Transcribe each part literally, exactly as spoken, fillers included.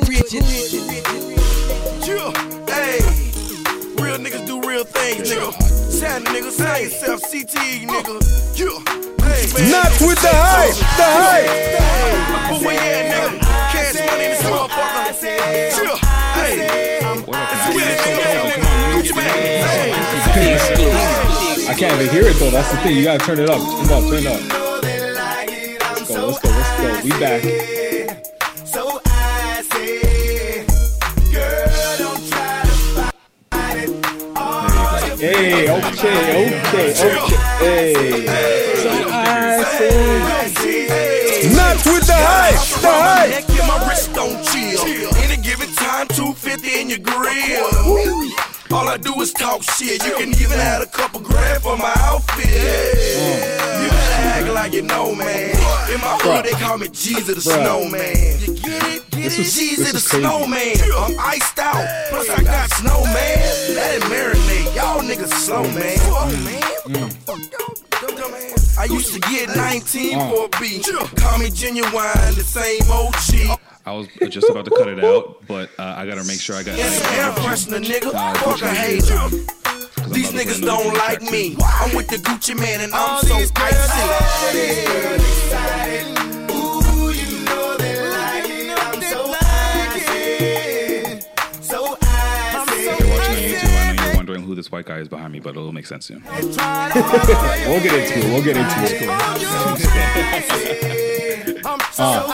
Bridges, bridges. Yeah, hey, real niggas do real things, nigga. Sad niggas, sign yourself, C T E, nigga. Yeah, hey, not with the hype, the hype. But where you at, nigga? Cash money in this motherfucker. Yeah, hey, it's weird, nigga. Gucci man. I can't even hear it though. That's the thing. You gotta turn it up. Turn it up. Turn it up. Let's go. Let's go. Let's go. We back. Hey, okay, okay, okay. Hey. So I say, not with the hype, the hype. Neck and my wrist don't chill. Any given time, two fifty in your grill. All I do is talk shit. You can even add a couple grand for my outfit. Yeah. You better act like you know, man. In my hood, they call me Jeezy the Snowman. You get it? This is Jeezy the Snowman. I'm iced out, plus I got snow, man. Let it marinate, y'all niggas slow, man. Mm. I used to get nineteen mm. for a beat. Call me genuine, the same O G. I was just about to cut it out, but uh, I gotta make sure I got. It's an air freshener, nigga. Fuck a hater. These niggas don't like me. I'm with the Gucci man, and I'm so icy. Who this white guy is behind me, but it'll make sense soon. We'll get into it. We'll get into it. uh, uh.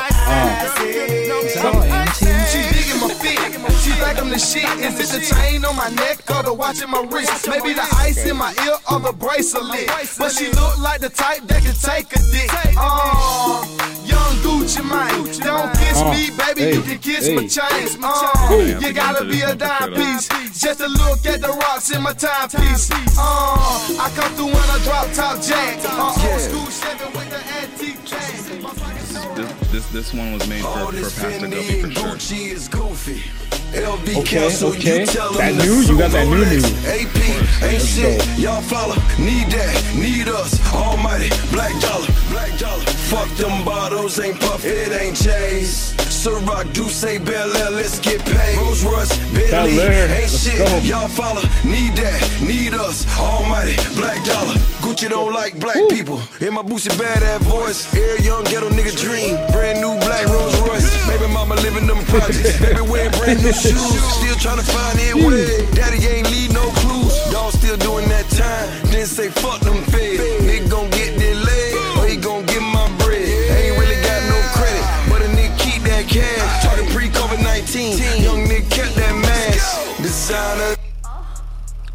She's digging my feet. She's like I'm the shit. Is it the chain on my neck or the watch in my wrist? Maybe the ice in my ear or the bracelet. But she look like the type that could take a dick. Oh. Young Gucci man, don't kiss uh, me, baby, hey, you can kiss hey. my chains. Uh, you gotta be a dime piece, just to look at the rocks in my timepiece. Uh, I come through when I drop top jack, uh, old school Chevy with the antique jack. This, this, this one was made for, for Pastor Guppy for sure. Okay, okay, that new, you got that new new. A P, ain't shit, y'all follow, need that, need us, almighty, black dollar, black dollar. Fuck them bottles, ain't puff, it ain't chase. Ciroc, Duce, Bel Air, let's get paid. Rolls Royce, Bentley, ain't shit, y'all follow, need that, need us, almighty, black dollar. Gucci don't like black people, in my Boosie badass voice. Every young ghetto nigga dream, brand new black Rolls Royce. Baby mama living them projects, baby wearing brand new. Still trying to find it way. Daddy ain't leave no clues. Y'all still doing that time. Then say fuck them feds. Nigga gon' get delayed, or he gon' get my bread. Ain't really got no credit, but a nigga keep that cash. Talking pre-COVID nineteen, young nigga kept that mask. Designer.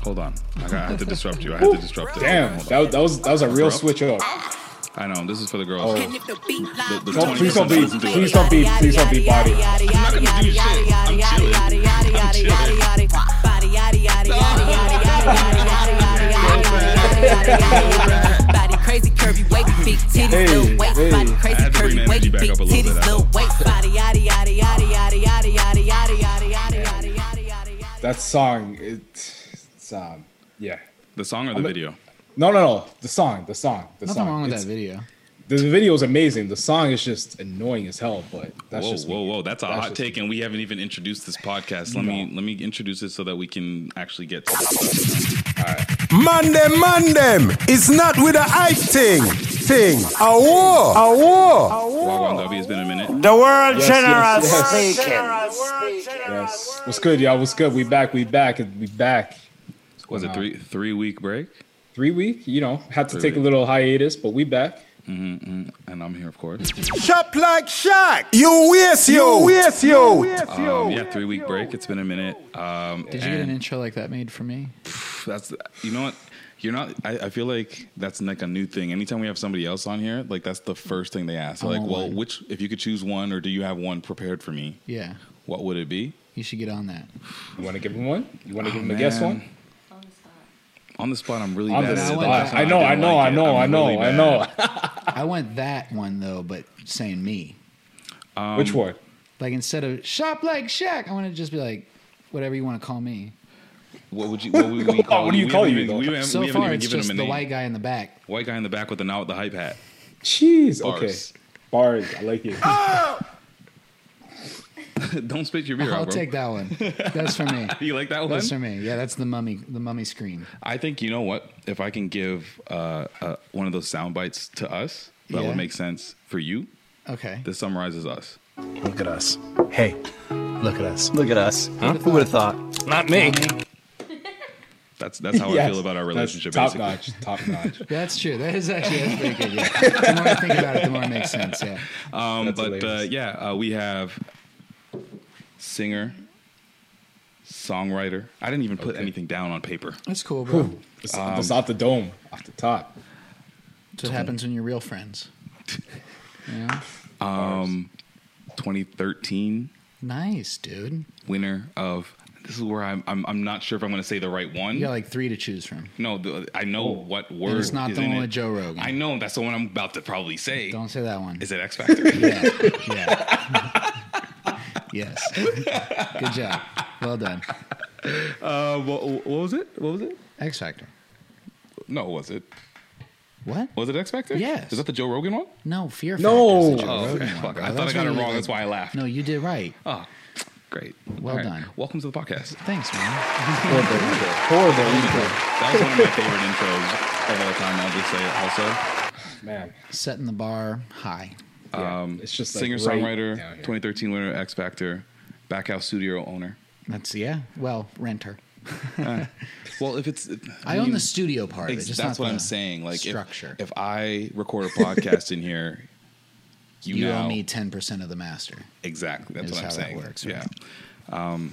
Hold on, I had to disrupt you. I had to disrupt it. Damn, that, that was that was a real switch up. I know, this is for the girls. Oh. The, the don't, please don't beat, please don't beat, please don't beat body. I'm not gonna do shit. I'm chilling. I'm chilling. Body crazy curvy, weight big titties, little weight. Body crazy curvy, weight big titties, little weight. Body yada yada yada yada yada yada yada yada yada yada yada. That song, it's um, yeah. The song or the video? No, no, no. The song, the song, the Nothing song. Nothing wrong with it's, that video. The video is amazing. The song is just annoying as hell. But that's whoa, just whoa, me. whoa. That's a that's hot just... take, and we haven't even introduced this podcast. Let no. me let me introduce it so that we can actually get. All right. Man them, man them. It's not with a hype thing, thing. A war, a war. Wagwan Gabi, it's been a minute. The world yes, general yes, yes. speaking. Yes. What's good, y'all? What's good? We back. We back. We back. Was it three three week break? Three week, you know, had to Three take week. a little hiatus, but we back. Mm-hmm, mm-hmm. And I'm here, of course. Shop like Shaq. You waste you. You waste you. Um, yeah, three week break. It's been a minute. Um, Did you get an intro like that made for me? That's you know what. You're not. I, I feel like that's like a new thing. Anytime we have somebody else on here, like that's the first thing they ask. They're like, well, which if you could choose one, or do you have one prepared for me? Yeah. What would it be? You should get on that. You want to give him one? You want to oh, give him man. a guess one? On the spot, I'm really on bad. The I, I, I know, I know, like I know, I know, really I know. I went that one though, but saying me. Um, Which one? Like instead of shop like Shaq, I want to just be like whatever you want to call me. What would you? What would we call? What do you we call you? Even, we haven't, so we haven't far, even it's given just him a name. The white guy in the back. White guy in the back with the now with the hype hat. Jeez. Bars. Okay. Bars. I like it. Oh! Don't spit your beer I'll out, bro. Take that one. That's for me. You like that one? That's for me. Yeah, that's the mummy the mummy scream. I think, you know what? If I can give uh, uh, one of those sound bites to us, that yeah. would make sense for you. Okay. This summarizes us. Look at us. Hey, look at us. Look at us. Huh? Who would have thought? Not me. Not me. That's that's how yes. I feel about our relationship. That's top basically. Notch, top notch. That's true. That is actually that's pretty good. Yeah. The more I think about it, the more it makes sense. Yeah. Um, but uh, yeah, uh, we have singer, songwriter. I didn't even put okay. anything down on paper. That's cool, bro. Whew. It's, um, it's off the dome, off the top. That's what happens when you're real friends. Yeah. Um, twenty thirteen. Nice, dude. Winner of. This is where I'm, I'm. I'm not sure if I'm going to say the right one. You got like three to choose from. No, the, I know oh. what word. And it's not is the one with Joe Rogan. I know that's the one I'm about to probably say. Don't say that one. Is it X-Factor? Yeah. Yeah. Yes. Good job. Well done. Uh, what, what was it? What was it? X-Factor. No, was it? What? Was it X-Factor? Yes. Is that the Joe Rogan one? No, Fear Factor. No. Is the Joe oh, Rogan okay. one, I thought that's I got it wrong. Like, that's why I laughed. No, you did right. Oh. Great. Well right. done. Welcome to the podcast. Thanks, man. Horrible intro. Horrible intro. That was one of my favorite intros of all time. I'll just say it also. Man. Setting the bar high. Yeah. Um, it's just singer-songwriter, like twenty thirteen winner, X-Factor, backhouse studio owner. That's, yeah. Well, renter. uh, well, if it's... I, I mean, own the studio part. Ex- just that's not what I'm saying. Like structure. If, if I record a podcast in here... You, you owe me ten percent of the master. Exactly. That's what I'm saying. That works, right? Yeah. Um,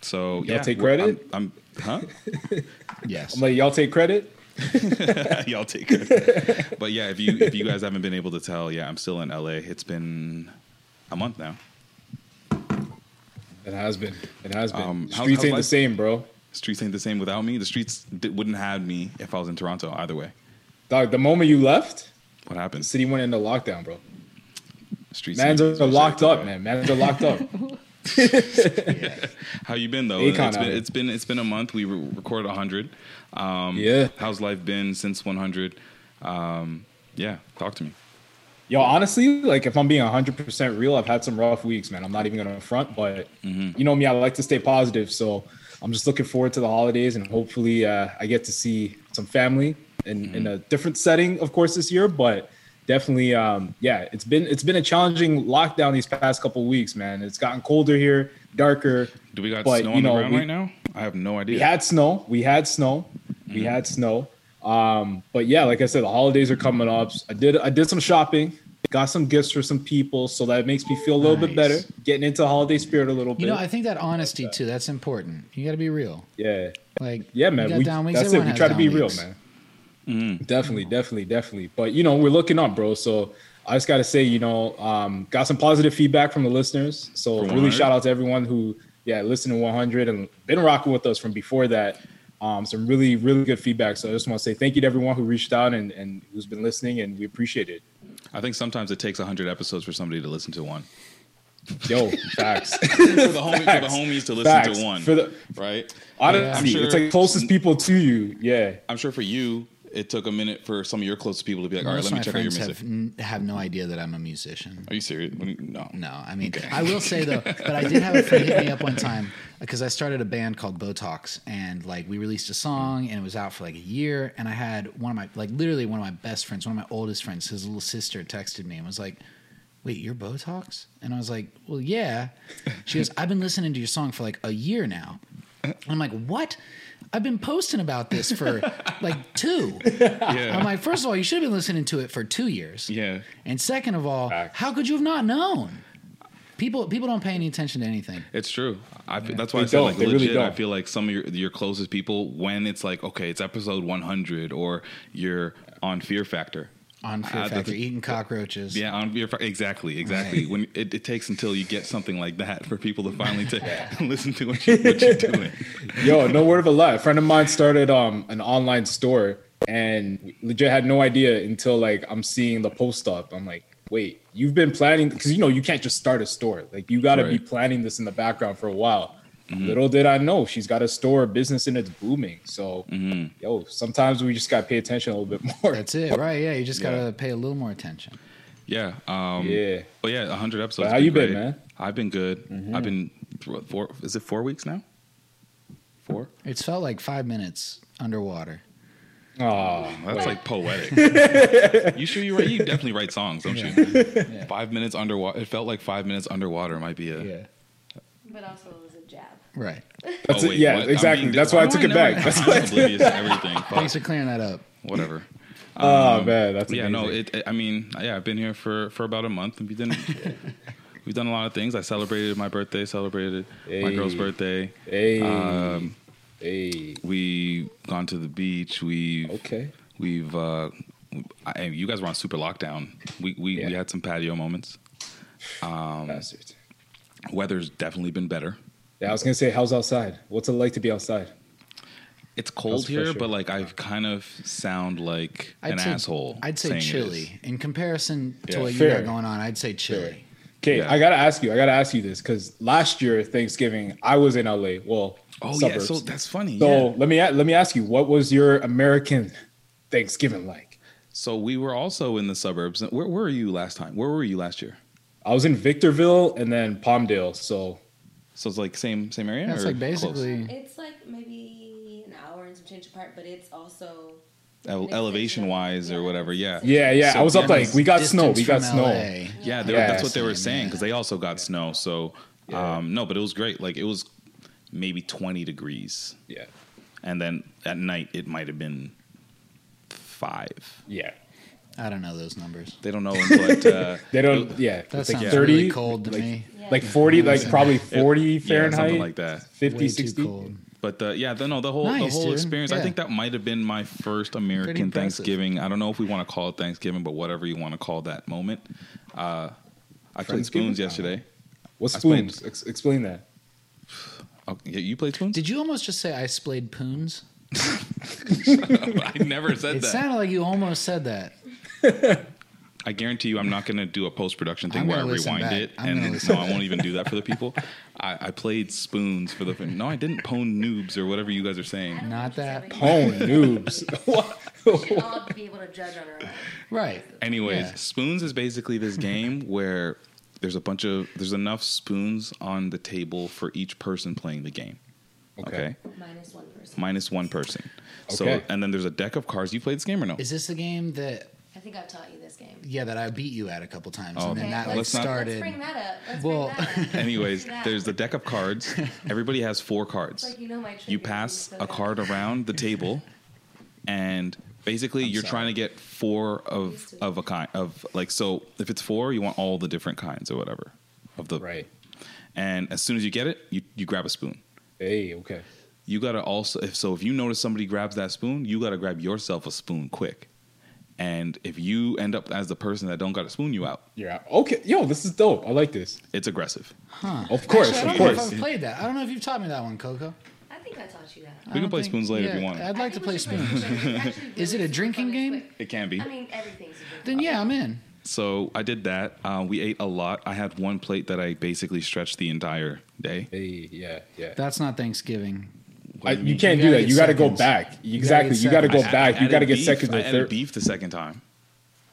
so y'all yeah, take credit? I'm, I'm huh? Yes. I'm like, y'all take credit? Y'all take credit. But yeah, if you if you guys haven't been able to tell, yeah, I'm still in L A. It's been a month now. It has been. It has been. Um, the streets how's, how's ain't life? The same, bro. The streets ain't the same without me. The streets d- wouldn't have me if I was in Toronto either way. Dog, the moment you left, what happened? The city went into lockdown, bro. Street Mans are locked up, man. Mans are locked up. Yeah. How you been though? It's been, it's been it's been a month. We re- recorded one hundred. Um, yeah. How's life been since one hundred? Um, yeah. Talk to me. Yo, honestly, like if I'm being one hundred percent real, I've had some rough weeks, man. I'm not even gonna front, but mm-hmm. you know me, I like to stay positive. So I'm just looking forward to the holidays, and hopefully, uh, I get to see some family in, mm-hmm. in a different setting, of course, this year, but. Definitely, um, yeah. It's been it's been a challenging lockdown these past couple weeks, man. It's gotten colder here, darker. Do we got but, snow on you know, the ground we, right now? I have no idea. We had snow. We had snow. Mm-hmm. We had snow. Um, but yeah, like I said, the holidays are coming up. I did I did some shopping, got some gifts for some people, so that makes me feel a little nice. Bit better. Getting into the holiday spirit a little bit. You know, I think that honesty too. That's important. You got to be real. Yeah. Like yeah, man. We, down weeks, that's it. We try to be weeks. Real, man. Mm-hmm. Definitely, definitely, definitely. But, you know, we're looking up, bro. So I just got to say, you know, um, got some positive feedback from the listeners. So really shout out to everyone who, yeah, listened to one hundred and been rocking with us from before that. Um, some really, really good feedback. So I just want to say thank you to everyone who reached out and, and who's been listening. And we appreciate it. I think sometimes it takes one hundred episodes for somebody to listen to one. Yo, facts. For the homies, facts. For the homies to listen facts. To one. For the, right? Honestly, I'm sure, it's like closest people to you. Yeah. I'm sure for you. It took a minute for some of your closest people to be like, all right, let me check out your music. Have, n- have no idea that I'm a musician. Are you serious? No. No, I mean, okay. I will say, though, but I did have a friend hit me up one time because I started a band called Botox, and, like, we released a song, and it was out for, like, a year, and I had one of my, like, literally one of my best friends, one of my oldest friends, his little sister texted me and was like, wait, you're Botox? And I was like, well, yeah. She goes, I've been listening to your song for, like, a year now. And I'm like, what? I've been posting about this for like two. Yeah. I'm like, first of all, you should have been listening to it for two years. Yeah. And second of all, facts. How could you have not known? People people don't pay any attention to anything. It's true. I, yeah. That's why they I said like they legit. Really I feel like some of your your closest people when it's like okay, it's episode one hundred or you're on Fear Factor. On Fear uh, Factor, eating cockroaches. Yeah, on Fear Factor. Exactly, exactly. Right. When it, it takes until you get something like that for people to finally to listen to what, you, what you're doing. Yo, no word of a lie. A friend of mine started um, an online store and legit had no idea until like I'm seeing the post up. I'm like, wait, you've been planning because you know you can't just start a store. Like you got to right. be planning this in the background for a while. Mm-hmm. Little did I know, she's got a store, business, and it's booming. So, mm-hmm. yo, sometimes we just got to pay attention a little bit more. That's it, right? Yeah, you just got to yeah. pay a little more attention. Yeah. Um, yeah. But yeah, one hundred episodes. But how been you great. Been, man? I've been good. Mm-hmm. I've been, what, four, is it four weeks now? Four? It's felt like five minutes underwater. Oh, that's like poetic. You sure you write? You definitely write songs, don't yeah. you? Yeah. Five minutes underwater. It felt like five minutes underwater might be a. Yeah. But also it was a jab. Right. That's oh, wait, it, yeah, what? Exactly. I mean, that's why I took it back. That's I'm oblivious to everything. Thanks for clearing that up. Whatever. Um, oh man, that's yeah. Amazing. No, it, it. I mean, yeah, I've been here for for about a month, and we've done we've done a lot of things. I celebrated my birthday. Celebrated hey. my girl's birthday. Hey. Um, Hey. We've gone to the beach. We've okay. We've uh, I, you guys were on super lockdown. We we, yeah. we had some patio moments. Um, Bastard. Weather's definitely been better. Yeah, I was gonna say, how's outside? What's it like to be outside? It's cold here, but like I kind of sound like I'd an say, asshole. I'd say chilly in comparison yeah. to what Fair. you got going on. I'd say chilly. Fair. Okay, yeah. I gotta ask you. I gotta ask you this because last year Thanksgiving I was in L A. Well, oh suburbs. yeah, so that's funny. So yeah. let me let me ask you, what was your American Thanksgiving like? So we were also in the suburbs. Where, where were you last time? Where were you last year? I was in Victorville and then Palmdale. So, so it's like same same area. That's or like basically. Close? It's like maybe an hour and some change apart, but it's also. Elevation wise or whatever, yeah, yeah, yeah. So I was up like we got snow, we got snow. L A. Yeah, they were, yeah, that's what they were saying because they also got yeah. snow. So yeah. um, no, but it was great. Like it was maybe twenty degrees. Yeah, and then at night it might have been five. Yeah, I don't know those numbers. They don't know, but uh, they don't. It, yeah, that's like thirty really cold to like, me. Like forty, like probably forty it, Fahrenheit, yeah, something like that. fifty, way sixty. Too cold. But the, yeah, the, no, the whole nice, the whole dude. experience. Yeah. I think that might have been my first American Thanksgiving. I don't know if we want to call it Thanksgiving, but whatever you want to call that moment. Uh, I played spoons yesterday. What spoons? Splayed, Ex- explain that. Oh, yeah, you played spoons? Did you almost just say I splayed poons? I never said it that. It sounded like you almost said that. I guarantee you, I'm not going to do a post production thing where I rewind back. it, I'm and no, I won't even do that for the people. I, I played spoons for the thing. No, I didn't pwn noobs or whatever you guys are saying. Not that pwn noobs. We should all be able to judge on our own. Right. Anyways, yeah. Spoons is basically this game where there's a bunch of there's enough spoons on the table for each person playing the game. Okay. okay. Minus one person. Minus one person. Okay. So and then there's a deck of cards. You played this game or no? Is this the game that? I think I've taught you this game. Yeah, that I beat you at a couple times. Oh, and then okay. that like, let's started. Not, let's bring that up. Let's well, bring that up. Anyways, there's the deck of cards. Everybody has four cards. It's like, you know my trick. You pass a card around the table, and basically I'm you're sorry. trying to get four of, of a kind. of like So if it's four, you want all the different kinds or whatever. of the Right. And as soon as you get it, you, you grab a spoon. Hey, okay. You got to also, if so if you notice somebody grabs that spoon, you got to grab yourself a spoon quick. And if you end up as the person that don't got to spoon you out. Yeah. Okay. Yo, this is dope. I like this. It's aggressive. Huh. Of course. Actually, I don't of know course. if I've played that. I don't know if you've taught me that one, Coco. I think I taught you that. We can play think, spoons later yeah, if you want. I'd like to play spoons. Play is it a drinking game? It can be. I mean, everything's a drinking game. Then yeah, I'm in. So I did that. Uh, we ate a lot. I had one plate that I basically stretched the entire day. Hey, yeah, yeah. That's not Thanksgiving. I, you can't you do that. You got to go back. Exactly. You got to go back. You got to get second or third. I added beef the second time.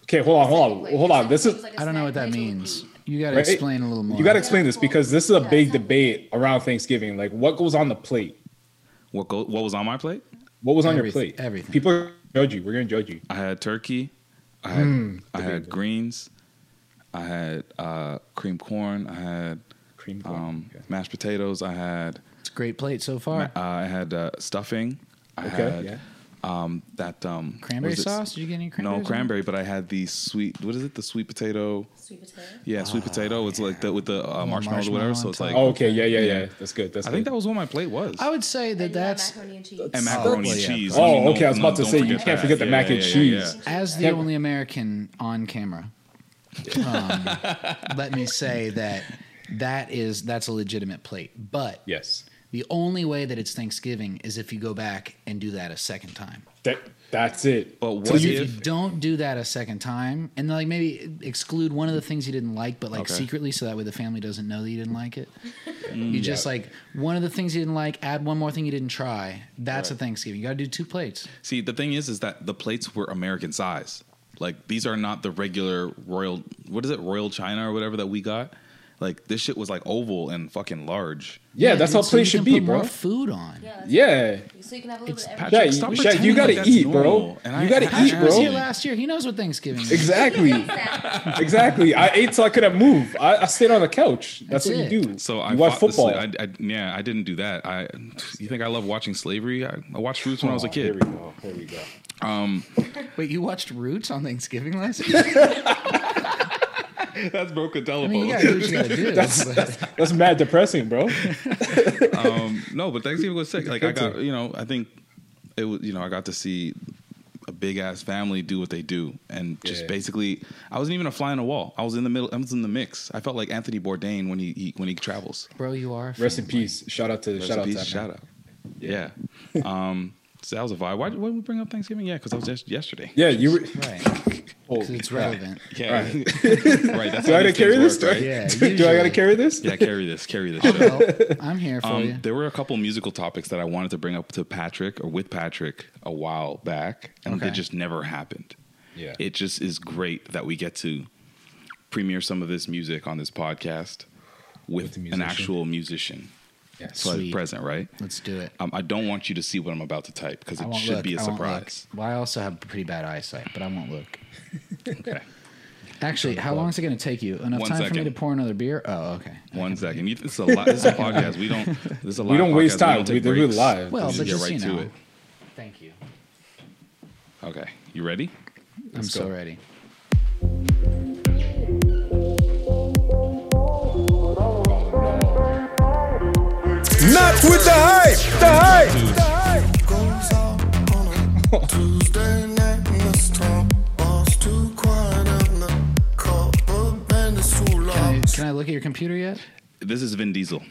Okay, hold on, hold on, hold on. This is I don't know what that means. You got to right? explain a little more. You got to explain this because this is a big debate around Thanksgiving. Like, what goes on the plate? What go, What was on my plate? What was on everything, your plate? Everything. People are gonna judge you. We're gonna judge you. I had turkey. I had mm, I had greens. I had uh, cream corn. I had cream corn. Um, okay. Mashed potatoes. I had. Great plate so far. Uh, I had uh, stuffing. I okay. had yeah. um, that um, cranberry sauce. Did you get any cranberry? No cranberry, but I had the sweet. What is it? The sweet potato. Sweet potato. Yeah, sweet oh, potato. It's yeah. like the with the uh, marshmallows marshmallow or whatever. So it's like. Oh, okay. Yeah, yeah, yeah. yeah. That's good. That's. I good. think that was what my plate was. I would say that and that's macaroni and cheese. And macaroni and cheese. Oh, I mean, okay. No, I was about no, to say you can't forget that. the yeah, mac yeah, and yeah, cheese. Yeah, yeah. As the only American on camera, um, let me say that that is that's a legitimate plate. But yes. The only way that it's Thanksgiving is if you go back and do that a second time. That, that's it. But what so if, if you don't do that a second time, and like maybe exclude one of the things you didn't like, but like okay. secretly, so that way the family doesn't know that you didn't like it. Mm, you just yeah. like one of the things you didn't like, add one more thing you didn't try. That's right. a Thanksgiving. You got to do two plates. See, the thing is, is that the plates were American size. Like, these are not the regular royal, what is it, royal china or whatever that we got. Like, this shit was like oval and fucking large. Yeah, yeah that's dude, how plates so should be, bro. More food on. Yeah. yeah. So you can have a little it's, bit of everything. Patrick, yeah, you gotta like eat, normal. bro. I, you gotta I, eat, I, I bro. I was here last year. He knows what Thanksgiving is. Exactly. exactly. I ate so I couldn't move. I, I stayed on the couch. That's, that's what it. you do. So I you watch football. Sl- I, I, yeah, I didn't do that. I. You think I love watching slavery? I, I watched Roots oh, when I was a kid. There we go. There we go. Um, Wait, you watched Roots on Thanksgiving last year? That's broken telephone. I mean, you gotta do what you gotta do, that's, that's, that's mad depressing, bro. um, no, but Thanksgiving was sick. Like I got, you know, I think it was, you know, I got to see a big ass family do what they do, and just yeah. basically, I wasn't even a fly on the wall. I was in the middle. I was in the mix. I felt like Anthony Bourdain when he, he when he travels. Bro, you are. Rest in peace. Shout out to Rest shout out peace, to that shout out. Yeah. yeah. um, so that was a vibe. Why, why did we bring up Thanksgiving? Yeah, because that was just yesterday. Yeah, you were right. Because it's relevant. Yeah. Right. right. That's Do I got to carry this? Work, right? Yeah. Do usually. I got to carry this? Yeah, carry this. Carry this. Show. Well, I'm here for um, you. There were a couple musical topics that I wanted to bring up to Patrick or with Patrick a while back, and okay. it just never happened. Yeah. It just is great that we get to premiere some of this music on this podcast with, with an actual musician. Yeah, so present, right? Let's do it. Um, I don't want you to see what I'm about to type because it should look. be a I surprise. Well, I also have pretty bad eyesight, but I won't look. okay. Actually, how long is it going to take you? Enough One time second. for me to pour another beer? Oh, okay. One second. Be... This is a lot. This is a podcast. We don't. This is a lot. We don't podcast. waste time. We do it live. Well, but get just, right you know, to it. Thank you. Okay, you ready? Let's I'm so go. ready. Not with the hype, the hype, the hype goes out on a Tuesday night in the storm. Boss too quiet and the car, but man, it's too loud. Can I look at your computer yet? This is Vin Diesel.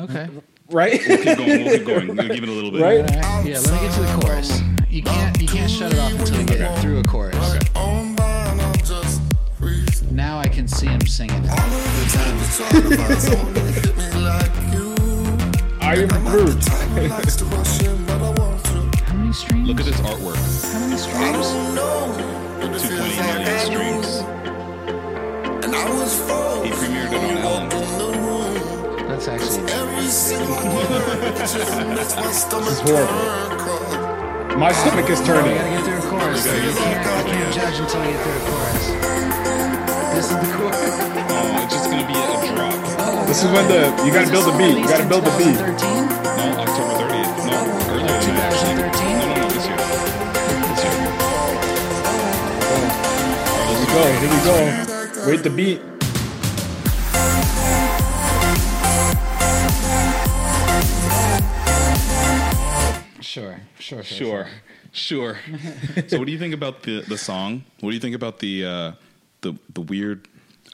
Okay. Right? We'll keep going, we'll keep going. We'll give it a little bit. Right? right. Yeah, let me get to the chorus. You can't you can't shut it off until you get okay. through a chorus. Okay. Now I can see him singing. I am Groot. How many streams? Look at this artwork. How many streams? two hundred twenty million streams. And I was he premiered it on Ellen. That's actually This is horrible. My stomach is turning. You gotta get through a chorus. You, you can't, I can't judge until you get through a chorus. This is the chorus. Oh, it's just gonna be a, a drop. Oh, this is when the you gotta build the beat. You gotta build the beat. No, October thirtieth. No, earlier than that. twenty thirteen No, no, no, this year. This year. Here we go. Here we go. Wait the beat. Sure. Sure. Sure. Sure. sure. sure. So, what do you think about the the song? What do you think about the? Uh, The the weird,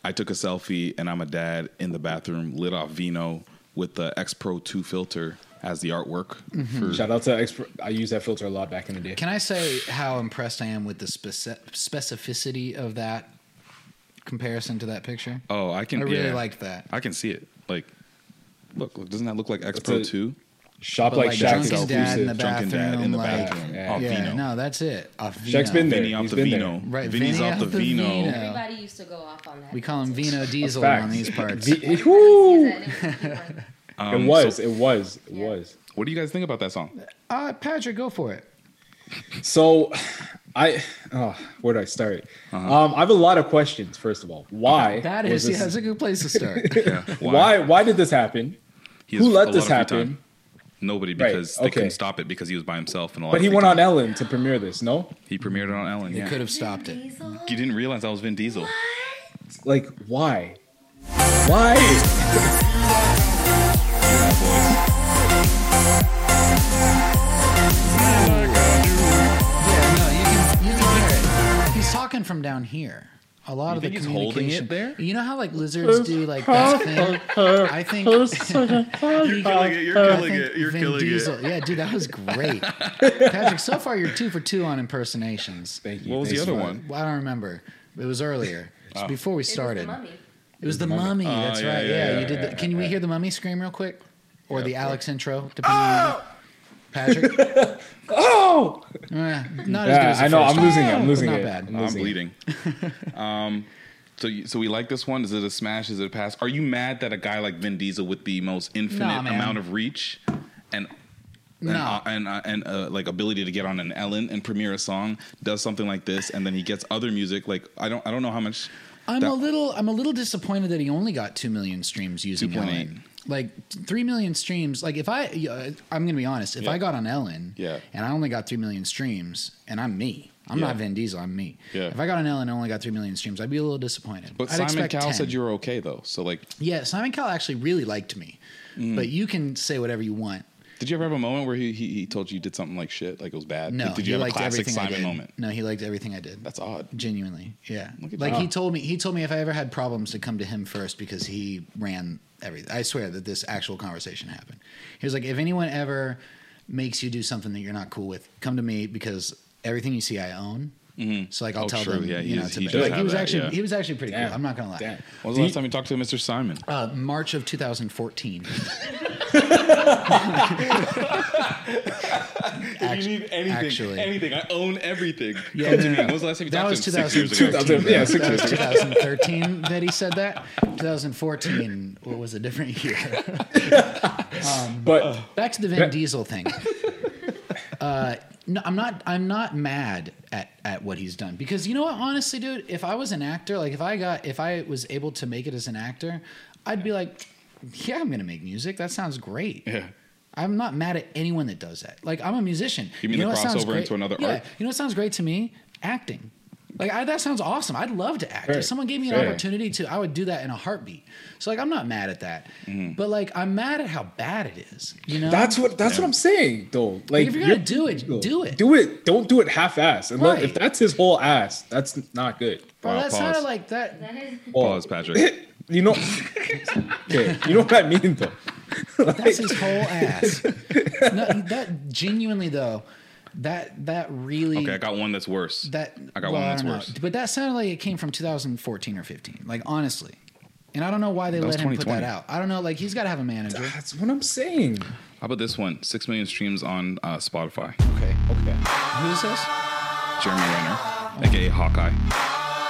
I took a selfie and I'm a dad in the bathroom, lit off Vino with the X Pro two filter as the artwork. Mm-hmm. Shout out to X Pro. I used that filter a lot back in the day. Can I say how impressed I am with the speci- specificity of that comparison to that picture? Oh, I can. I really yeah. liked that. I can see it. Like, look, look doesn't that look like X Pro two? Shop but like, like Shaq's drunken dad in the bathroom. Dad in the bathroom. Yeah, yeah. yeah. Vino. No, that's it. Off Vino. Shaq's been there. Vinny off the Vino. Right, Vinny's off the Vino. Vino. Everybody used to go off on that. We call him Vino Diesel on these parts. V- Woo! um, it was. It was. It yeah. was. What do you guys think about that song? Uh, Patrick, go for it. So, I oh, where do I start? Uh-huh. Um, I have a lot of questions. First of all, why? That is yeah, that's a good place to start. yeah. Why? Why did this happen? Who let this happen? Nobody, because right, okay. they couldn't stop it because he was by himself and all. But he went on Ellen to premiere this. No, he premiered it on Ellen. They yeah. could have stopped it. You didn't realize that was Vin Diesel. What? Like why? Why? Yeah, no, you can, you can hear it. He's talking from down here. A lot you of think the he's communication holding it there. You know how like lizards do like that thing. I think you're killing it. You're killing it. You're Vin killing Diesel. it. Yeah, dude, that was great, Patrick. So far, you're two for two on impersonations. Thank you. What was Thanks the other one? one? I don't remember. It was earlier. It was oh. before we started. It was the mummy. It was the mummy. Oh, That's yeah, right. Yeah, yeah, yeah, yeah, you did. The, yeah, can yeah. we hear the mummy scream real quick, or yeah, the Alex right. intro? Depending oh! on Patrick. Oh, uh, not yeah, as good as I know. First. I'm losing. It. I'm losing. Not it. Bad. I'm, I'm bleeding. um, so, you, so we like this one. Is it a smash? Is it a pass? Are you mad that a guy like Vin Diesel with the most infinite nah, amount of reach and and no. uh, and, uh, and uh, like ability to get on an Ellen and premiere a song does something like this, and then he gets other music? Like I don't. I don't know how much. I'm that, a little. I'm a little disappointed that he only got two million streams using two point eight Ellen. Like three million streams. Like if I, uh, I'm gonna be honest. If yeah. I got on Ellen, yeah. and I only got three million streams, and I'm me. I'm yeah. not Vin Diesel. I'm me. Yeah. If I got on Ellen and only got three million streams, I'd be a little disappointed. But I'd Simon Cowell ten said you were okay though. So like, yeah, Simon Cowell actually really liked me. Mm. But you can say whatever you want. Did you ever have a moment where he he, he told you you did something like shit, like it was bad? No. Like, did you he have liked a classic Simon moment? No, he liked everything I did. That's odd. Genuinely, yeah. Like that. he told me, he told me if I ever had problems to come to him first because he ran everything. I swear that this actual conversation happened. He was like, if anyone ever makes you do something that you're not cool with, come to me because everything you see I own. Mm-hmm. So like I'll oh, tell true. them, yeah, you know, he, to, like he was that, actually yeah. he was actually pretty Damn. cool. I'm not gonna lie. Damn. When was the last he, time you talked to Mister Simon? Uh, March of two thousand fourteen. If actually, you need anything, actually. anything, I own everything. Yeah, no, no, no. When was the last time you that talked to him? Six years ago. two thousand, two thousand, yeah, six that years was ago. twenty thirteen that he said that. twenty fourteen what was a different year. um, but uh, back to the Vin that, Diesel thing. Uh, no, I'm not. I'm not mad at, at what he's done because you know what? Honestly, dude, if I was an actor, like if I got, if I was able to make it as an actor, I'd be like, yeah, I'm gonna make music. That sounds great. Yeah. I'm not mad at anyone that does that. Like I'm a musician. You mean you know the crossover into another yeah. art? You know what sounds great to me? Acting. Like I, that sounds awesome. I'd love to act. Sure. If someone gave me an sure. opportunity to, I would do that in a heartbeat. So like I'm not mad at that. Mm-hmm. But like I'm mad at how bad it is. You know? That's what that's yeah. what I'm saying though. Like, like if you're, you're gonna do it, do it. Do it. Don't do it half ass. And right. if that's his whole ass, that's not good. Well, wow, that's kind of like that. that is- pause, Patrick. You know, okay, you know what I mean though. Like, that's his whole ass. No, that genuinely though, that that really. Okay, I got one that's worse. That I got well, one that's worse. But that sounded like it came from two thousand fourteen or fifteen Like honestly, and I don't know why they that let him put that out. I don't know. Like he's got to have a manager. That's what I'm saying. How about this one? Six million streams on uh, Spotify. Okay, okay. Who's this? Jeremy Renner, oh. aka Hawkeye.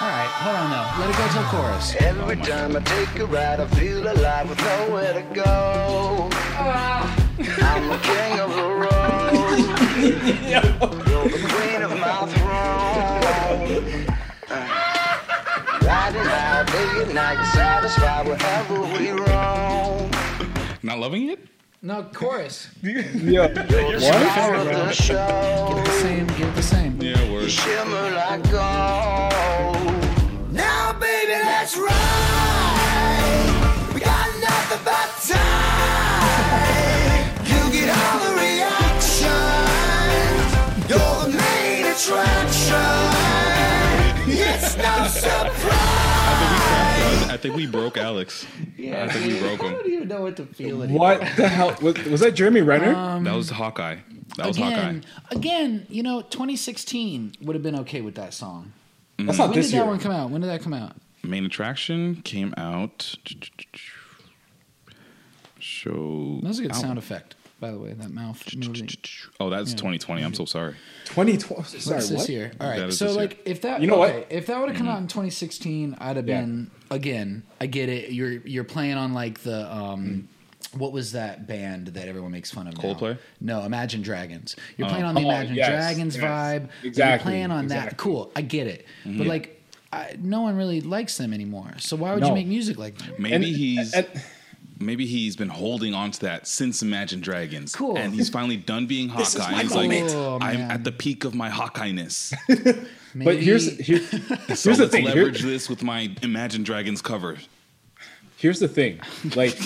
All right, hold on now. Let it go till chorus. Every oh time God. I take a ride, I feel alive with nowhere to go. I'm the king of the road. You're the queen of my throne. Riding out day and night, satisfied wherever we roam. Not loving it? No, chorus. Yeah. You're what? The show. Get the same, get the same. Yeah, word. You shimmer like gold. Now, baby, let's ride. We got nothing but time. You get all the reaction. You're the main attraction. It's no surprise. I think we broke Alex. Yeah, I think we broke him. I don't even know what to feel anymore. What the hell? Was, was that Jeremy Renner? Um, that was Hawkeye. That was again, Hawkeye. Again, you know, twenty sixteen would have been okay with that song. Mm-hmm. That's not when this year. When did that one come out? When did that come out? Main Attraction came out. Show. That was a good out. sound effect, by the way. That mouth moving. Oh, that's yeah. twenty twenty I'm so sorry. twenty twenty Sorry, that's what? This year. All right. So, like, year. if that you know okay, what? if that would have come mm-hmm. out in twenty sixteen I'd have yeah. been. Again, I get it. You're you're playing on like the um, mm. what was that band that everyone makes fun of? Coldplay? No, Imagine Dragons. You're oh. playing on the oh, Imagine yes, Dragons yes. vibe. Exactly. You're playing on exactly. that. Cool. I get it. Mm-hmm. But like, I, no one really likes them anymore. So why would no. you make music like that? Maybe and, he's. And, Maybe he's been holding on to that since Imagine Dragons. Cool. And he's finally done being Hawkeye. This is my he's moment. like, oh, I'm at the peak of my Hawkeye-ness. But here's, here, here's so the let's thing. leverage here, this with my Imagine Dragons cover. Here's the thing. Like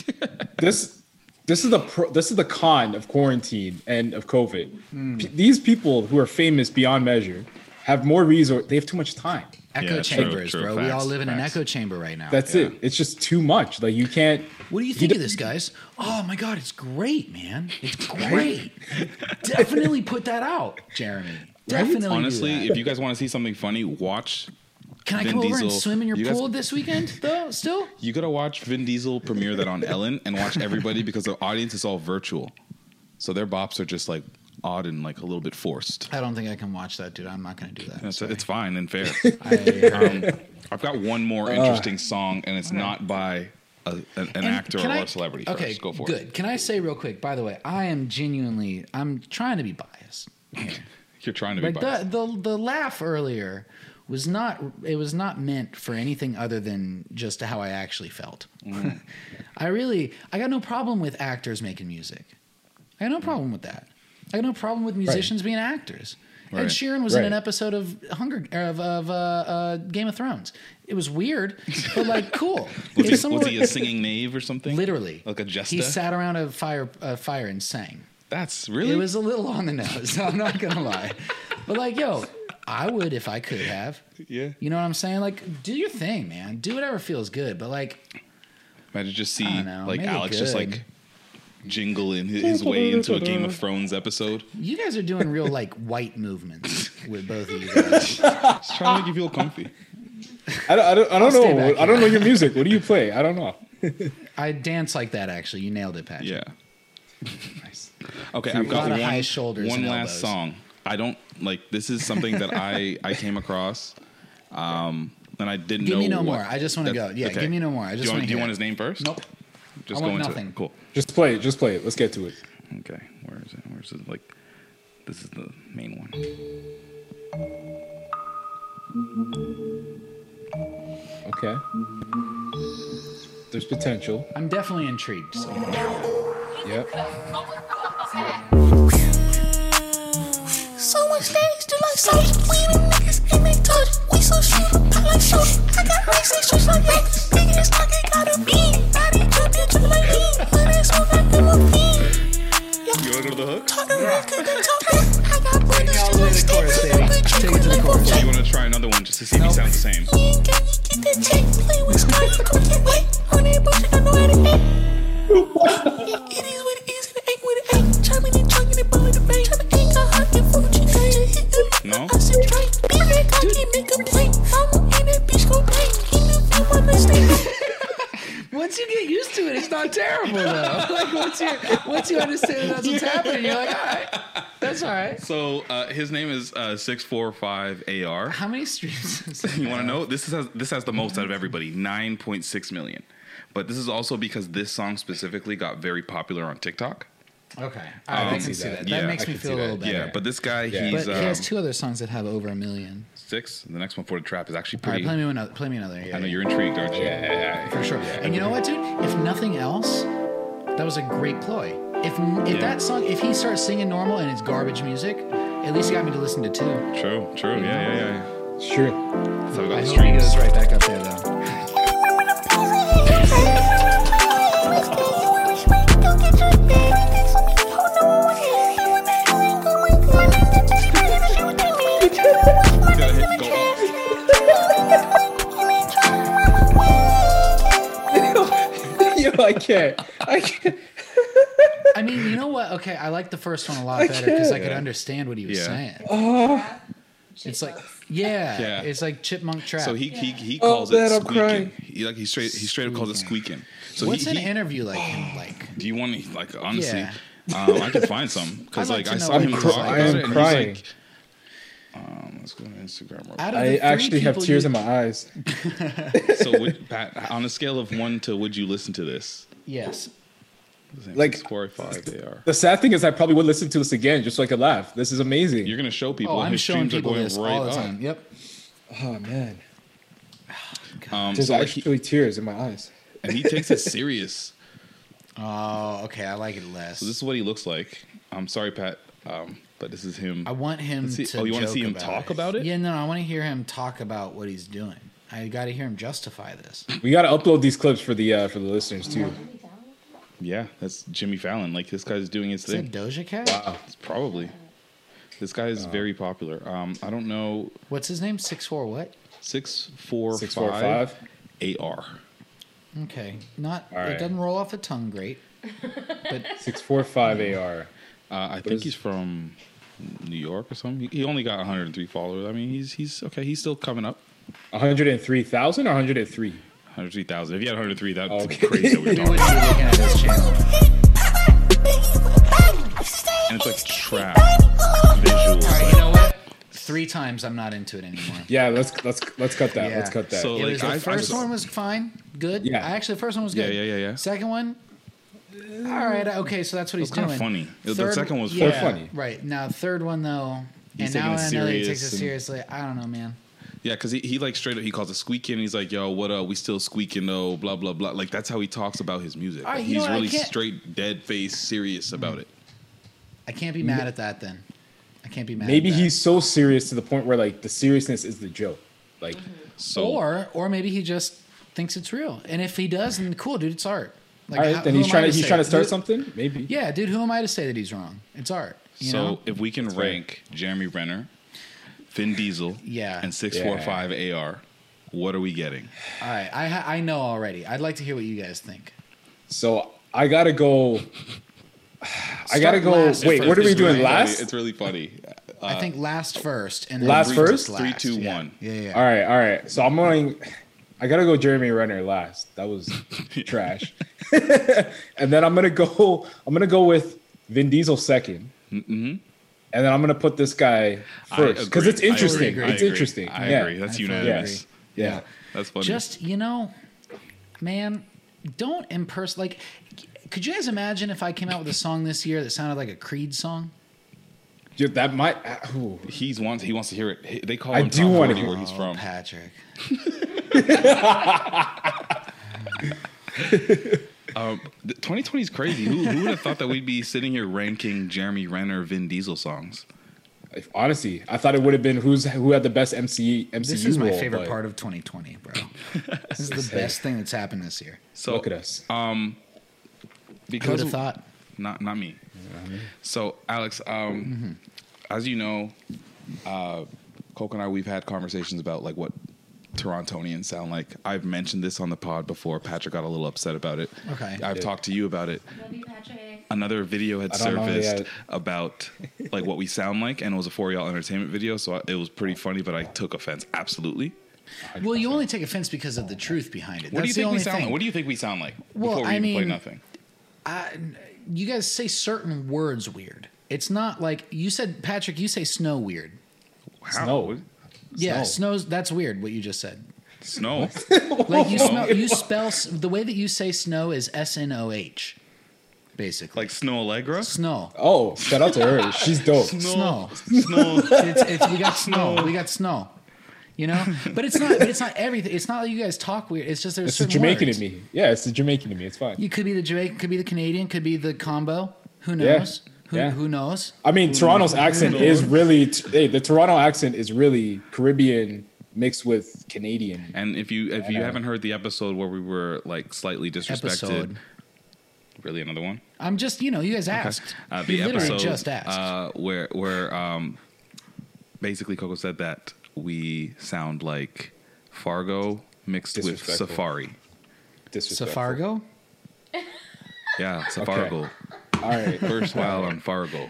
this this is the pro, this is the con of quarantine and of COVID. Mm. P- these people who are famous beyond measure have more resource. They have too much time. Echo yeah, chambers, true, true, bro. Facts, we all live in facts. an echo chamber right now. That's yeah. it. It's just too much. Like you can't. What do you think you of this, guys? Oh my God, it's great, man. It's great. Definitely put that out, Jeremy. Definitely. Honestly, do that. If you guys want to see something funny, watch. Can I Vin come over Diesel. and swim in your you guys, pool this weekend, though, still? You got to watch Vin Diesel premiere that on Ellen and watch everybody because the audience is all virtual. So their bops are just like odd and like a little bit forced. I don't think I can watch that, dude. I'm not going to do that. That's a, it's fine and fair. I, um, I've got one more interesting uh, song, and it's okay. not by a, an, an and actor or I, a celebrity. Okay, first. Go for good. it. Good. Can I say real quick? By the way, I am genuinely. I'm trying to be biased. Yeah. You're trying to be like biased. The, the the laugh earlier was not. It was not meant for anything other than just how I actually felt. Mm. I really. I got no problem with actors making music. I got no problem with that. I got no problem with musicians right. being actors. Right. Ed Sheeran was right. in an episode of Hunger of, of uh, uh, Game of Thrones. It was weird, but like cool. was, if he, was he a singing knave or something? Literally, like a jester. He sat around a fire, uh, fire and sang. That's really. It was a little on the nose. I'm not gonna lie, but like, yo, I would if I could have. Yeah. You know what I'm saying? Like, do your thing, man. Do whatever feels good. But like, imagine just see know, like Alex just like. jingle in his, his way into a Game of Thrones episode. You guys are doing real like white movements with both of you guys. Just trying to make you feel comfy. I don't, I don't, I don't know. I don't know your music. What do you play? I don't know. I dance like that. Actually, you nailed it, Patrick. Yeah. Nice. Okay, I've got one, high shoulders one last song. I don't like. This is something that I I came across, um, and I didn't give know. Give me no what, more. I just want to go. Yeah, okay. give me no more. I just want to. Do you want his name first? Nope. Just I want go nothing. It. Cool. Just play it. Just play it. Let's get to it. Okay. Where is it? Where's it? Like, this is the main one. Okay. There's potential. I'm definitely intrigued. So. Yep. So much things do like so. We even niggas ain't make touch. We so shit. I like show. I got racks and streets like that. Niggas like it gotta be. You're going to the hook? Yeah. You want to try another one just to see if he sounds the same? It is what it is, it ain't what it ain't. Try me to chunk in the ball of the bank. Try me to ain't got hot and food. No? I said try. Be that cocky nigga play. I'm in that bitch gon' play. He knew that one mistake. Once you get used to it, it's not terrible though. Like once you once you understand that's what's happening, you're like, all right, that's all right. So uh, his name is uh, six forty-five A R. How many streams? Is that you want to know? This has this has the most out of everybody, nine point six million. But this is also because this song specifically got very popular on TikTok. Okay, I um, can see that. That, yeah, that makes I me feel a little that. better. Yeah, but this guy, yeah. he's but he has um, two other songs that have over a million. Six. The next one for the trap is actually pretty. All right, play me another. Play me another. Yeah, I know yeah. you're intrigued, aren't you? Yeah, yeah, yeah. For sure. Yeah. And you know what, dude? If nothing else, that was a great ploy. If if yeah. that song, if he starts singing normal and it's garbage music, at least he got me to listen to two. True. True. You yeah, yeah, yeah, yeah. Sure. So we got I hope he goes right back up there though. I can't. I can't. I mean, you know what? Okay, I like the first one a lot better because I, I could yeah. understand what he was yeah. saying. Oh, it's like yeah, yeah, it's like chipmunk trap. So he yeah. he he calls oh, it squeaking. He, like he straight he straight up calls it squeaking. So what's he, an he, interview like? Him, like, do you want to like honestly? Yeah. Um, I could find some because like, like I saw him talk about it and crying. He's like. Um, let's go on Instagram. I actually have tears you... in my eyes. So, would, Pat, on a scale of one to, would you listen to this? Yes. Like six forty-five, they are. The sad thing is, I probably would listen to this again just so I could laugh. This is amazing. You're gonna show people. Oh, I'm his showing people are going this right all the time. On. Yep. Oh man. Um, There's so actually like he, tears in my eyes. And he takes it serious. Oh, okay. I like it less. So this is what he looks like. I'm sorry, Pat. Um, But this is him. I want him see, to. Oh, you want to see him about talk it. about it? Yeah, no, I want to hear him talk about what he's doing. I got to hear him justify this. We got to upload these clips for the uh, for the listeners too. Yeah, that's Jimmy Fallon. Like this guy's doing his is thing. Is that Doja Cat? Wow, it's probably. This guy is uh, very popular. Um, I don't know. What's his name? Six four what? Six four six four five A R. Okay, not. Right. It doesn't roll off the tongue great. But six four five A R. Uh, I what think is, he's from New York or something. He only got one hundred three followers. I mean, he's he's okay. He's still coming up. one hundred three thousand or one hundred three? one hundred three thousand. If you had one hundred three, that'd oh, be okay. crazy. That we're talking about. And it's like trap. times I'm not into it anymore. Yeah, let's let's let's cut that. Yeah. Let's cut that. So like, was, the I, first I one was fine, good. Yeah, actually, the first one was good. Yeah, yeah, yeah. yeah. Second one, uh, all right, okay. So that's what he's doing. Funny. Third, the second was yeah, funny. Right now, third one though, he's and now I know he takes it seriously. I don't know, man. Yeah, because he, he like straight up, he calls it squeaking. And he's like, yo, what up? We still squeaking though, blah, blah, blah. Like, that's how he talks about his music. Right, like, he's what, really straight, dead face, serious about mm-hmm. it. I can't be mad at that then. I can't be mad maybe at that. Maybe he's so serious to the point where, like, the seriousness is the joke. Like, mm-hmm. so. Or, or maybe he just thinks it's real. And if he does, then cool, dude, it's art. Like, all right, how, then he's trying to, he's trying to start dude, something? Maybe. Yeah, dude, who am I to say that he's wrong? It's art. You so know? If we can that's rank right. Jeremy Renner, Vin Diesel, yeah. and six forty-five A R. What are we getting? All right, I I know already. I'd like to hear what you guys think. So I gotta go. I gotta go. Last. Wait, it's, what are we doing really last? Funny. It's really funny. Uh, I think last first and then last three, first. Last. Three, two, yeah. one. Yeah, yeah, yeah. All right, all right. So I'm going. I gotta go. Jeremy Renner last. That was trash. And then I'm gonna go. I'm gonna go with Vin Diesel second. Mm-hmm. And then I'm going to put this guy first because it's interesting. I it's I interesting. I yeah. agree. That's unanimous. Yeah. Yeah. yeah. That's funny. Just, you know, man, don't impersonate. Like, could you guys imagine if I came out with a song this year that sounded like a Creed song? Dude, that might. Ooh. He's wants. He wants to hear it. They call him I do Tom want Hardy to hear where he's from. Patrick. Um, twenty twenty is crazy. Who, who would have thought that we'd be sitting here ranking Jeremy Renner, Vin Diesel songs? If, honestly, I thought it would have been who's who had the best M C, M C U. This is my role, favorite but... part of twenty twenty, bro. This is the best thing that's happened this year. So look at us. Um, because I would have thought not not me. Mm-hmm. So Alex, um, mm-hmm. as you know, uh, Coke and I we've had conversations about like what Torontonians sound like. I've mentioned this on the pod before. Patrick got a little upset about it. Okay. I've dude. talked to you about it. Love you, Patrick. Another video had surfaced about like what we sound like, and it was a For Y'all Entertainment video, so I, it was pretty funny, but I took offense. Absolutely. Well, you only take offense because of the truth behind it. What That's do you think we sound thing. like? What do you think we sound like well, before we I even mean, play nothing? I, you guys say certain words weird. It's not like you said, Patrick, you say snow weird. How? Snow. Yeah, snow. Snow's that's weird what you just said. Snow. Like you smell, you spell the way that you say snow is S N O H. Basically. Like Snow Allegra? Snow. Oh, shout out to her. She's dope. Snow. Snow. Snow. It's, it's, we got snow. snow. We got snow. You know? But it's not but it's not everything. It's not like you guys talk weird. It's just there's it's certain the Jamaican words. in me. Yeah, it's the Jamaican in me. It's fine. You could be the Jamaican, could be the Canadian, could be the combo. Who knows? Yeah. Who, yeah. who knows? I mean, Toronto's accent is really hey, the Toronto accent is really Caribbean mixed with Canadian. And if you if you uh, haven't heard the episode where we were like slightly disrespected, episode. really another one. I'm just you know you guys asked. Okay. Uh, the you episode, literally just asked uh, where where um, basically Coco said that we sound like Fargo mixed with Safari. Disrespectful. Safargo? Yeah, Safargo. Okay. All right, first while on Fargo.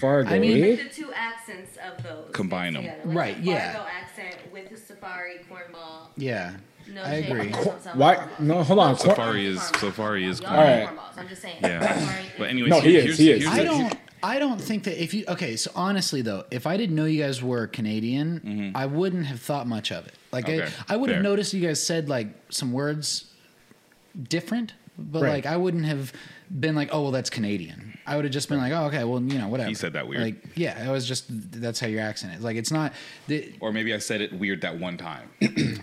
Fargo. I mean, eh? The two accents of those. Combine them. Like right, the Fargo yeah. Fargo accent with the Safari cornball. Yeah. No I agree. Cor- Why? No, hold on. Safari is Safari is cornball. All right. Cornballs. I'm just saying. Yeah. But anyways, no, he is. He is. I don't I don't think that if you Okay, so honestly though, if I didn't know you guys were Canadian, mm-hmm. I wouldn't have thought much of it. Like okay, I, I would fair. have noticed you guys said like some words different, but right. like I wouldn't have been like, oh, well, that's Canadian. I would have just been like, oh, okay, well, you know, whatever. He said that weird. Like, yeah, it was just, that's how your accent is. Like, it's not. The, or maybe I said it weird that one time.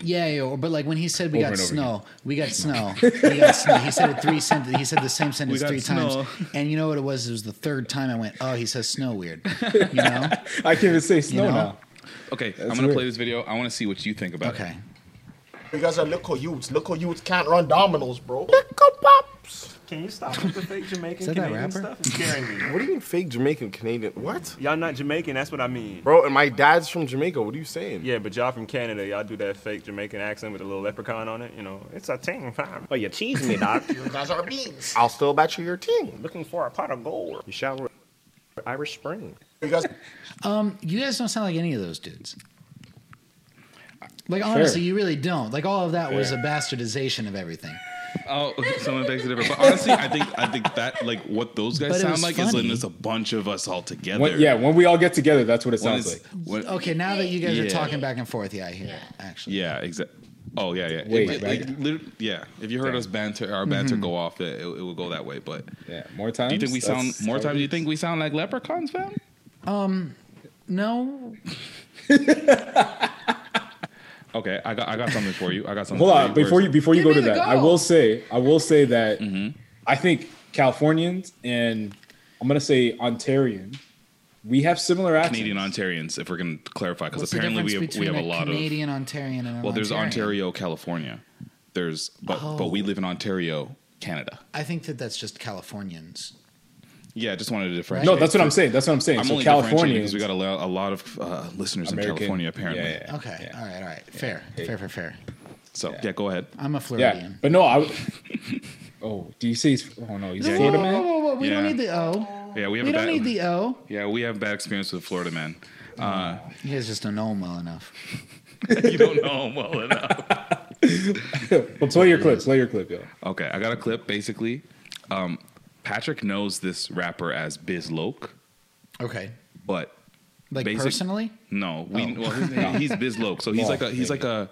yeah, yeah, but like when he said we over got snow, again. we got snow, we got snow, he said it three sentences, he said the same sentence three snow. times. And you know what it was? It was the third time I went, oh, he says snow weird. You know? I can't even say snow you know? now. Okay, that's I'm going to play this video. I want to see what you think about okay. it. You guys are little youths. Little youths can't run dominoes, bro. Little pops. Can you stop with the fake Jamaican Canadian stuff? It's scaring me. What do you mean fake Jamaican Canadian? What? Y'all not Jamaican, that's what I mean. Bro, and my dad's from Jamaica. What are you saying? Yeah, but y'all from Canada, y'all do that fake Jamaican accent with a little leprechaun on it. You know, it's a ting fam. Oh, you cheese me, doc. You guys are beans. I'll still bet you your ting. Looking for a pot of gold. You shower Irish Spring. You guys Um, you guys don't sound like any of those dudes. Like honestly, Fair. you really don't. Like all of that Fair. was a bastardization of everything. Oh, someone thinks it different. But honestly, I think I think that like what those guys but sound like funny. Is when it's a bunch of us all together. When, yeah, when we all get together, that's what it when sounds like. When, okay, now that you guys yeah. are talking back and forth, yeah, I hear yeah. it actually. Yeah, exactly. Oh yeah, yeah. Wait, it, it, it, it, yeah. If you heard yeah. us banter, our banter mm-hmm. go off, it, it, it would go that way. But yeah, more times. Do you think we sound more times? Do you think we sound like leprechauns, fam? Um, no. Okay, I got I got something for you. I got something. Hold for on, you. before you before you Give go to that, go. I will say I will say that mm-hmm. I think Californians and I'm gonna say Ontarian, we have similar accents. Canadian Ontarians, if we're gonna clarify, because apparently we have we have a, a lot Canadian, of Canadian Ontarian and well, there's Ontarian. Ontario, California. There's but oh. but we live in Ontario, Canada. I think that that's just Californians. Yeah, I just wanted to differentiate. No, that's what I'm saying. That's what I'm saying. I'm so only California because we got a lot, a lot of uh, listeners American. in California, apparently. Yeah, yeah, yeah. Okay. Yeah. All right. All right. Fair. Yeah. Fair. Fair. Fair. So yeah. yeah, go ahead. I'm a Floridian. Yeah. But no, I. W- oh, do you see? Oh no, he's yeah, Florida whoa, man. Whoa, whoa, whoa. We yeah. don't need the O. Yeah, we have. We a don't bad, need the O. Yeah, we have bad experience with Florida man. Uh, you guys just don't know him well enough. You don't know him well enough. Well, play your clip. Play your clip, yo. Okay, I got a clip. Basically. Um, Patrick knows this rapper as Biz Loka. Okay. But like basic, personally? No. We oh. well, his name, he's Biz Loka. So he's oh, like a he's yeah, like yeah. a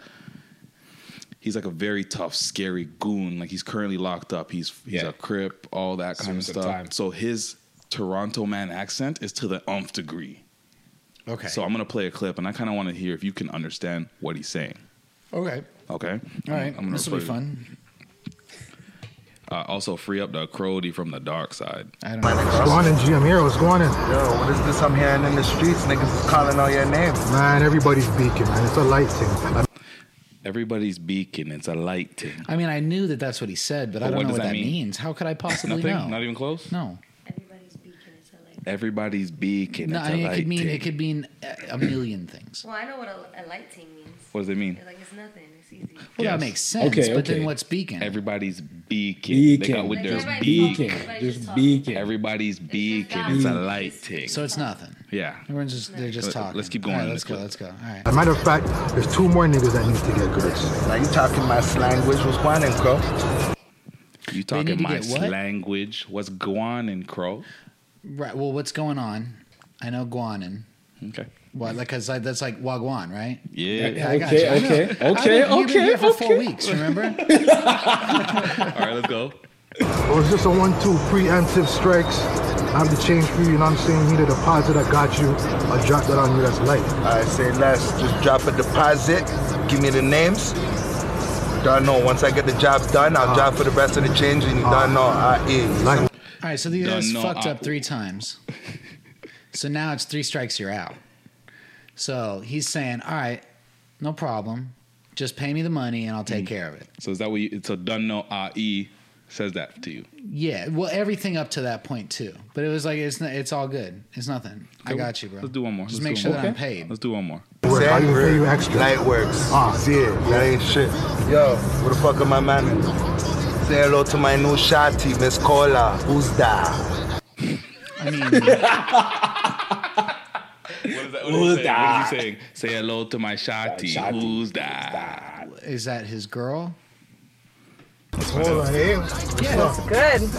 he's like a very tough, scary goon. Like he's currently locked up. He's he's yeah. a Crip, all that kind Seems of stuff. Of so his Toronto man accent is to the umph degree. Okay. So I'm gonna play a clip and I kinda wanna hear if you can understand what he's saying. Okay. Okay. All right. I'm, I'm this will be fun. It. Uh, also, free up the Crowdy from the dark side. I don't know. What's going on, G? I'm here. What's going on? Yo, what is this I'm hearing in the streets? Niggas is calling all your names. Man, everybody's beacon, man. It's a light thing. Everybody's beacon. It's a light thing. I mean, I knew that that's what he said, but, but I don't what know what that, that mean? means. How could I possibly Nothing? know? Not even close? No. Everybody's beacon. It's a light thing. Everybody's beacon. No, it's I mean, a light it could mean, thing. It could mean a million things. Well, I know what a, a light thing means. What does it mean? It's like it's nothing. Well, yes. that makes sense, okay, but okay. then what's beacon? Everybody's beacon. beacon. They got with like their beacon. Just beacon. Everybody's beacon. It's, it's a light tick. So it's nothing. Yeah. Everyone's just, they're just talking. Let's keep going. All right, let's go, clip. let's go. All right. As a matter of fact, there's two more niggas that need to get girls. Now you talking my slanguage. What's going on, Crow? You talking my slanguage. What's going on, Crow? Right. Well, what's going on? I know Guanin. Okay. What, like, cause I, that's like Wagwan, right? Yeah. yeah I got okay, you. okay, I okay, I mean, okay. You've been here for okay. four weeks, remember? All right, let's go. It was just a one-two preemptive strikes. I have the change for you, you know what I'm saying? You need a deposit, I got you. I'll drop that on you, that's light. All right, say less. Just drop a deposit. Give me the names. Don't know. Once I get the job done, I'll uh, drop for the rest of the change, and you uh, don't know. I is. Like, all right, so these guys fucked I- up three times. So now it's three strikes, you're out. So he's saying, all right, no problem. Just pay me the money and I'll take mm. care of it. So is that what you, so Dunno A E says that to you? Yeah. Well, everything up to that point too. But it was like, it's not, it's all good. It's nothing. Okay, I got you, bro. Let's do one more. Just let's make sure that okay. I'm paid. Let's do one more. I didn't pay you extra. Light works. Ah, see it. That ain't shit. Yo, what the fuck am I manning? Say hello to my new shawty, Miss Cola. Who's that? I mean... What is that? What Who's is that? What is he saying? Say hello to my shawty. Shawty. Who's that? Is that his girl? Hello, hey. Yeah, that's good.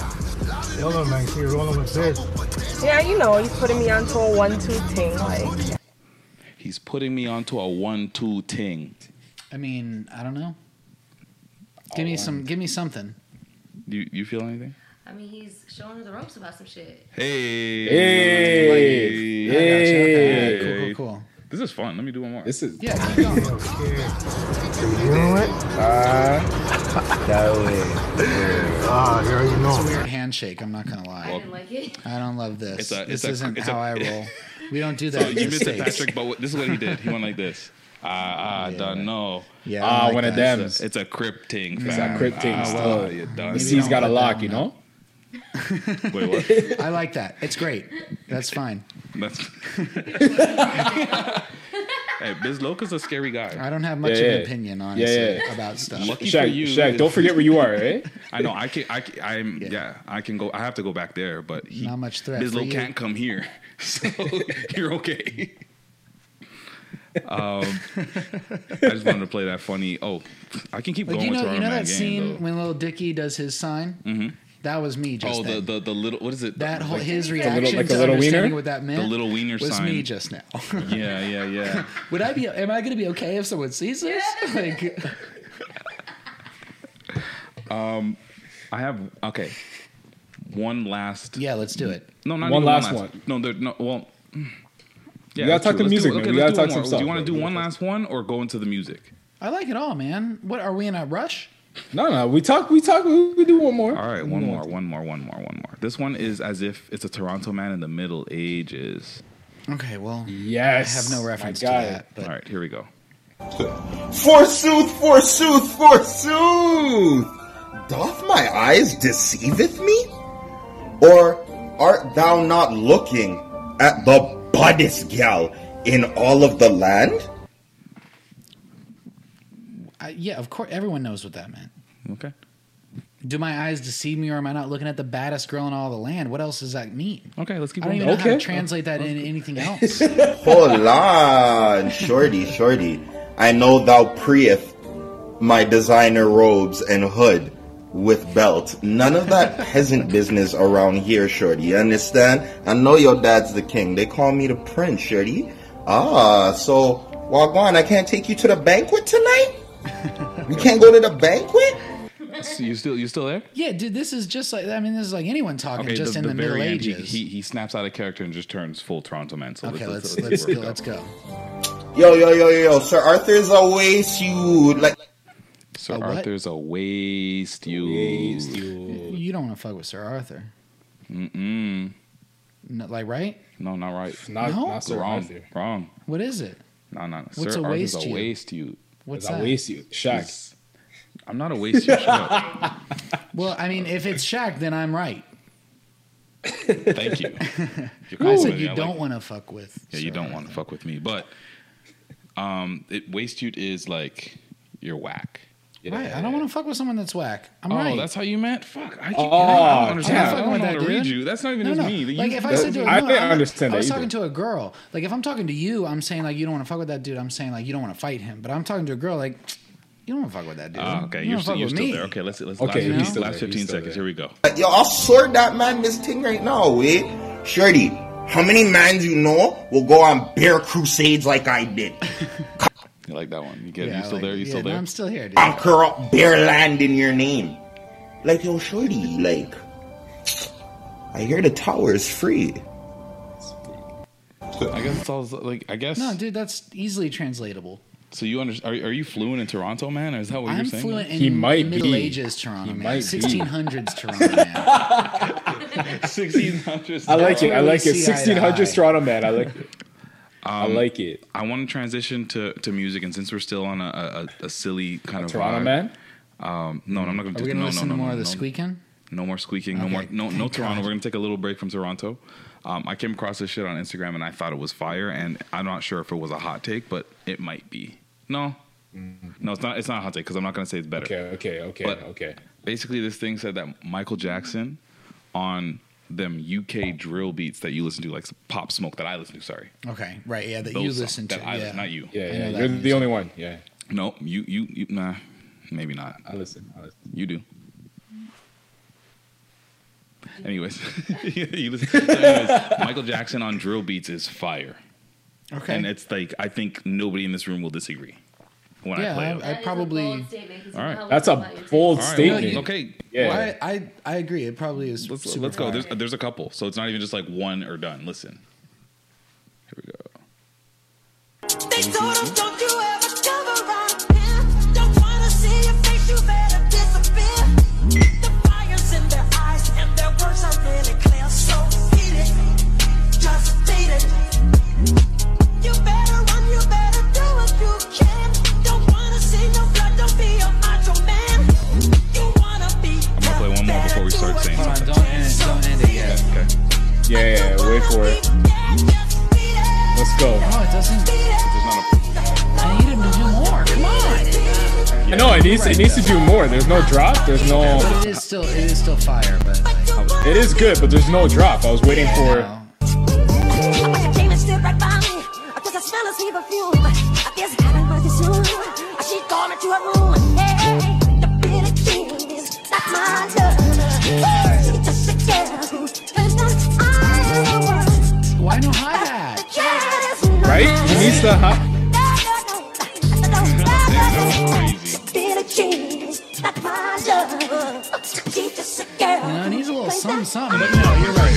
Hello, man. You're rolling with this. Yeah, you know, he's putting me onto a one-two ting. Like he's putting me onto a one-two ting. I mean, I don't know. Give me some. Give me something. Do you, you feel anything? I mean, he's showing her the ropes about some shit. Hey. Hey. Hey. Yeah, hey. Okay. Hey. Cool, cool, cool. This is fun. Let me do one more. This is... Yeah, keep going. You know what? Uh, that way. Ah, you already know. It's a weird handshake. I'm not going to lie. I didn't like it. I don't love this. It's a, it's this a, isn't it's how a, I roll. We don't do that. So you missed it, Patrick, but what, this is what he did. He went like this. I, I yeah, don't know. Yeah, I uh, like one of them. It's a, it's a Crip ting. It's a Crip ting. Uh, well, you he's got a lock, you know? Wait, what? I like that. It's great. That's fine. That's hey, Biz Loka's a scary guy. I don't have much yeah, yeah. of an opinion, honestly, yeah, yeah. about stuff. Lucky Shaq, for you, Shaq, don't forget where you are, eh? I know. I can. I can, I'm. Yeah. yeah. I can go. I have to go back there, but he, not much threat. Biz Loka can't come here, so you're okay. Um, I just wanted to play that funny. Oh, I can keep like, going you know, with our you know that, that scene game, when Lil Dicky does his sign. Mm-hmm. That was me. Just oh, the, the the little what is it? That whole like, his reaction little, like to understanding wiener? What that meant. The little wiener was sign. Me just now. Yeah, yeah, yeah. Would I be? Am I going to be okay if someone sees this? Like, um, I have okay. One last. Yeah, let's do it. No, not one last one. Last, one. No, no. Well, yeah, we gotta talk true. The let's music. Do, okay, we gotta do talk some stuff. Do you want to do one last one or go into the music? I like it all, man. What are we in a rush? No, no, we talk, we talk, we do one more. All right, one more, one more, one more, one more. This one is as if it's a Toronto man in the Middle Ages. Okay, well, yes. I have no reference to that. But. All right, here we go. Forsooth, forsooth, forsooth! Doth my eyes deceiveth me? Or art thou not looking at the baddest gal in all of the land? Uh, yeah, of course. Everyone knows what that meant. Okay. Do my eyes deceive me, or am I not looking at the baddest girl in all the land? What else does that mean? Okay, let's keep going. I don't even know how to translate that into anything else. Hold on, shorty, shorty. I know thou prieth my designer robes and hood with belt. None of that peasant business around here, shorty. You understand? I know your dad's the king. They call me the prince, shorty. Ah, so Wagwan, I can't take you to the banquet tonight? We can't go to the banquet? So you still you still there? Yeah, dude, this is just like, I mean, this is like anyone talking okay, just the, in the, the Middle end, Ages. He, he snaps out of character and just turns full Toronto man. So okay, let's, let's, let's, let's, go, let's go. Yo, yo, yo, yo, yo. Sir Arthur's a waste you. Like, Sir a Arthur's a waste you. Waste you. You don't want to fuck with Sir Arthur. Mm-mm. No, like, right? No, not right. Not, no? Not Sir wrong, Arthur. Wrong. What is it? No, no, no. What's Sir a Arthur's waste a waste you. What's that? I waste you, Shaq. I'm not a waste you, Shaq. Well, I mean, if it's Shaq, then I'm right. Thank you. I said you I don't like, want to fuck with. Yeah, Sir you don't want to fuck with me, but um, it waste you is like you're whack. You right, I don't want to fuck with someone that's whack. I'm oh, right. Oh, that's how you meant? Fuck. I, oh, I don't understand. I don't, I don't know how to read you. That's not even no, just no. me. Like, if I said to a girl, I, no, I, understand I was that talking either. To a girl. Like, if I'm talking to you, I'm saying, like, you don't want to fuck with that dude. I'm saying, like, you don't want to fight him. But I'm talking to a girl, like, you don't want to fuck with that dude. Uh, okay, you you're, st- you're still me. There. Okay, let's, let's okay, last, you know? last fifteen seconds. There. Here we go. Yo, I'll sword that man this thing right now, wait. Shorty, how many mans you know will go on bear crusades like I did? You like that one? You get? Yeah, you still like, there? You yeah, still there? No, I'm still here, dude. Conquer up bare land in your name. Like, yo, shorty, like, I hear the tower is free. I guess it's all, like, I guess. No, dude, that's easily translatable. So you understand? Are, are you fluent in Toronto, man? Or is that what I'm you're saying? I'm fluent in he might Middle be. Ages Toronto, he man. sixteen hundreds Toronto, man. sixteen hundreds I like it. I like it. sixteen hundreds Toronto, man. I like it. Um, I like it. I want to transition to, to music, and since we're still on a, a, a silly kind a of Toronto vibe, man. Um, no, no, I'm not going to. Are we going to no, listen no, no, to more no, of the no, squeaking? No more squeaking. Okay. No more. No, Thank no Toronto. God. We're going to take a little break from Toronto. Um, I came across this shit on Instagram, and I thought it was fire. And I'm not sure if it was a hot take, but it might be. No, mm-hmm. no, it's not. It's not a hot take because I'm not going to say it's better. Okay, okay, okay, but okay. Basically, this thing said that Michael Jackson on. Them U K drill beats that you listen to, like Pop Smoke that I listen to. Sorry. Okay. Right. Yeah. That Those you listen that to. I, yeah. Not you. Yeah. yeah. You're music. The only one. Yeah. No. You. You. you nah. Maybe not. I listen. I listen. You do. Anyways, you listen. Anyways, Michael Jackson on drill beats is fire. Okay. And it's like I think nobody in this room will disagree. When yeah, I, play I, I probably. All right, that's a bold statement. Right. Okay, yeah, well, I, I I agree. It probably is. Let's, let's go. There's there's a couple, so it's not even just like one or done. Listen, here we go. They told us don't you ever come around here. Don't wanna see your face. You better disappear. The fire's in their eyes and their words are really clear. So feed it, just feed it. You better run. You better do what you can. We start saying something. Don't end it, don't end it yet. Okay. Yeah, yeah, wait for it. Let's go. No, it doesn't. There's not a... I need him to do more. Come on. Yeah, no, it needs, right it needs to do more. There's no drop. There's no. But it is still, it is still fire, but like... it is good, but there's no drop. I was waiting yeah, for. I came and stood right by me. I guess I smell a fever fume. you a room and hey, the pretty thing is not my love. She just a girl and not I. Why no hi-hat? Right? He needs the hi-hat. No, needs a little something, something. But no, you're right.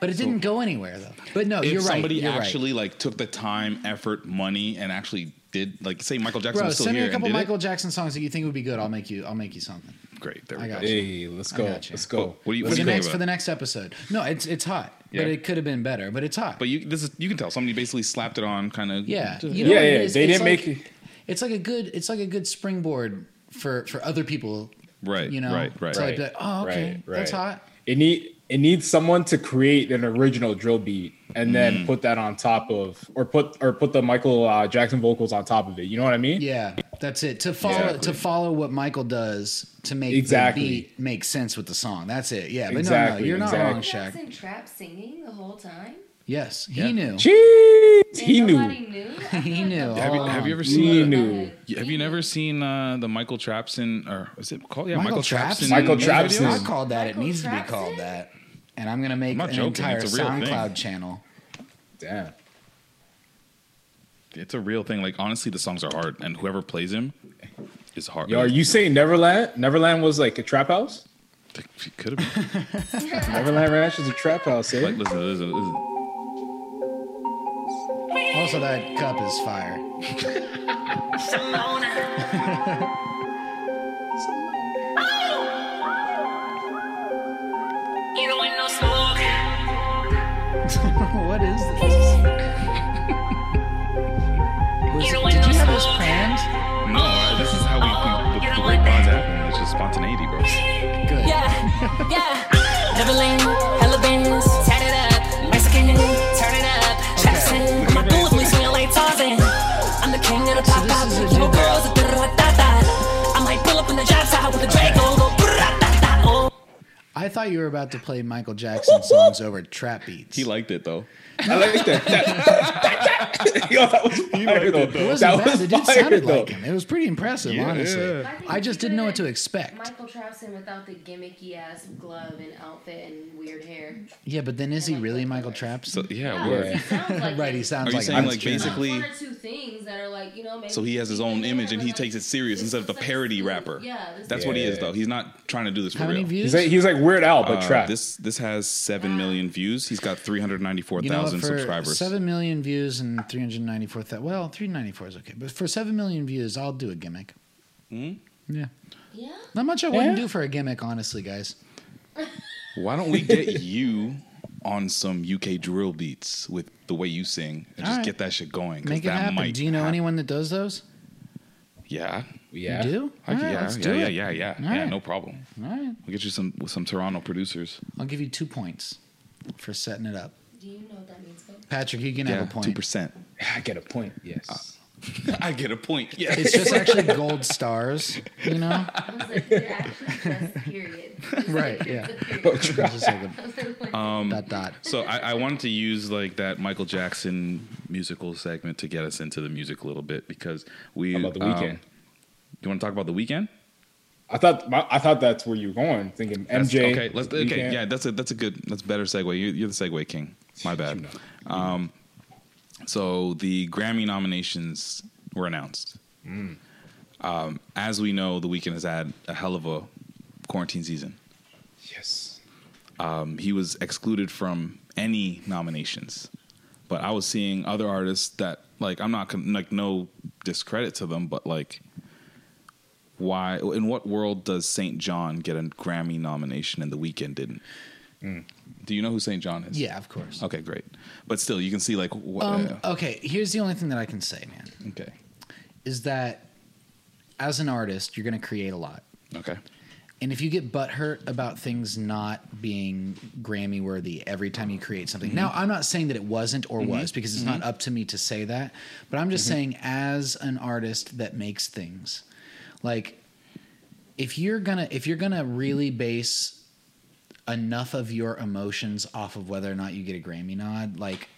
But it didn't go anywhere though. But no, if you're right. If somebody actually right. like took the time, effort, money, and actually did like say Michael Jackson Bro, was still here. Bro, send me a couple Michael it? Jackson songs that you think would be good. I'll make you. I'll make you something. Great. There we I got go. You. Hey, let's go. Let's go. Well, what do you, what do you next, about? For the next episode? No, it's it's hot. Yeah. But it could have been better. But it's hot. But you this is you can tell somebody basically slapped it on kind of. Yeah. You know yeah. Yeah. Is, they didn't like, make it. It's like a good. It's like a good springboard for for other people. Right, you know, right, right. So right, I'd be like, oh, okay, right, right. That's hot. It need it needs someone to create an original drill beat and then mm. put that on top of, or put or put the Michael uh, Jackson vocals on top of it. You know what I mean? Yeah, that's it. To follow exactly. to follow what Michael does to make exactly. the beat make sense with the song. That's it. Yeah, but exactly, no, no, you're not exactly. wrong, Shaq. Wasn't Trap singing the whole time? Yes, he yeah. knew. Jeez, he knew. knew. he knew. Have you, have you ever seen? He uh, knew. Have you never seen uh, the Michael Trappson or is it called? Yeah, Michael, Michael Trappson. Trappson. Michael Trappson. I called that. Michael it needs Trappson? to be called that. And I'm gonna make I'm an joking. entire SoundCloud thing. channel. Damn. It's a real thing. Like honestly, the songs are hard, and whoever plays him is hard. Yo, are you saying Neverland? Neverland was like a trap house? It could have been. Neverland Ranch is a trap house. Eh? Like, listen, listen, listen. Also, that cup is fire. What is this? Was, you did you have this planned? No, uh, this is how we oh, the, the great bonds happen. It's just spontaneity, bro. Good. Yeah, yeah. Neverland, hella bands, tatted up, Mexican, turn it up, Jackson. I'm the king of the pop pop. Little girls are I might pull up in the job side with the Drake on go. I thought you were about to play Michael Jackson songs over trap beats. He liked it though. I liked it. That, yo, that was fire though. It wasn't that bad. Was the dude sounded though. like him. It was pretty impressive, yeah, honestly. Yeah. I, I just didn't know what to expect. Michael Trappson without the gimmicky ass glove and outfit and weird hair. Yeah, but then is and he like really Michael Trappson? So, yeah, yeah weird. Like right, he sounds are like. Are like basically one or two things that are like you know. Maybe so he has his own image and he like, takes it serious instead of the parody rapper. Yeah, that's yeah. what he is though. He's not trying to do this for How real. Many views? He's like. Weird Al, but uh, trap. This this has seven million views. He's got three hundred ninety four thousand you know, subscribers. Seven million views and three hundred ninety four thousand. Well, three ninety four is okay, but for seven million views, I'll do a gimmick. Hmm? Yeah. Yeah. Not much I yeah. wouldn't do for a gimmick, honestly, guys. Why don't we get you on some U K drill beats with the way you sing and All just right. get that shit going? Make it that happen. Might do you know happen. anyone that does those? Yeah. Yeah. You do? I, right, yeah, let's do yeah, it. yeah, yeah, yeah, yeah, yeah. Right. No problem. All right. We'll get you some some Toronto producers. I'll give you two points for setting it up. Do you know what that means, though? Patrick, you can yeah, have a point. Two percent. I get a point. Yes. Uh, I get a point. Yes. It's just actually gold stars. You know. I was like, you're actually just period. Just right. Like, yeah. Period. Just like a, um, dot dot. So I, I wanted to use like that Michael Jackson musical segment to get us into the music a little bit because we How about the Weeknd. Um, You want to talk about The Weeknd? I thought I thought that's where you were going, thinking that's, M J. Okay, let's, okay, yeah, that's a that's a good that's a better segue. You're, you're the segue king. My bad. You know, you um, so the Grammy nominations were announced. Mm. Um, as we know, The Weeknd has had a hell of a quarantine season. Yes. Um, he was excluded from any nominations, but I was seeing other artists that like I'm not like no discredit to them, but like. Why? In what world does Saint John get a Grammy nomination and The Weeknd didn't? Mm. Do you know who Saint John is? Yeah, of course. Okay, great. But still, you can see like. Wh- um, okay, here's the only thing that I can say, man. Okay, is that as an artist, you're going to create a lot. Okay. And if you get butthurt about things not being Grammy worthy every time you create something. Mm-hmm. Now, I'm not saying that it wasn't or mm-hmm. was because it's mm-hmm. not up to me to say that. But I'm just mm-hmm. saying as an artist that makes things. Like, if you're gonna if you're gonna really base enough of your emotions off of whether or not you get a Grammy nod, like,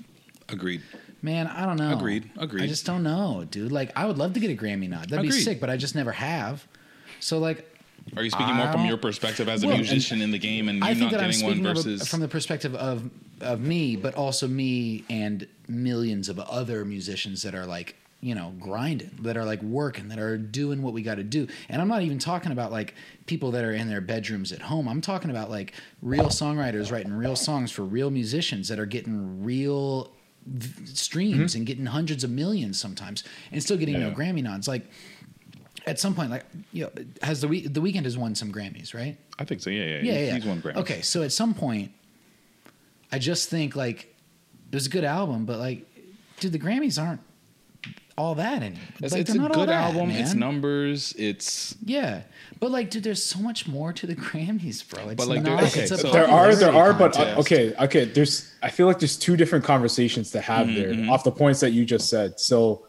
agreed. Man, I don't know. Agreed. Agreed. I just don't know, dude. Like, I would love to get a Grammy nod. That'd Agreed. be sick, but I just never have. So, like... Are you speaking I more from your perspective as a well, musician in the game and you I think not that getting I'm one versus... A, from the perspective of, of me, but also me and millions of other musicians that are, like, you know, grinding, that are, like, working, that are doing what we got to do. And I'm not even talking about, like, people that are in their bedrooms at home. I'm talking about, like, real songwriters writing real songs for real musicians that are getting real... streams mm-hmm. and getting hundreds of millions sometimes and still getting yeah. no Grammy nods. Like at some point, like, you know, has the week the Weeknd has won some Grammys, right? I think so. Yeah. Yeah. Yeah. He's, yeah. he's won Grammys. Okay. So at some point I just think like it was a good album, but like, dude, the Grammys aren't all that. And it's, like, it's a good album. That, it's numbers. It's yeah. But like, dude, there's so much more to the Grammys, bro. It's but like, not, okay, it's so there are, there are, contest. but uh, okay. Okay. There's, I feel like there's two different conversations to have mm-hmm. there off the points that you just said. So,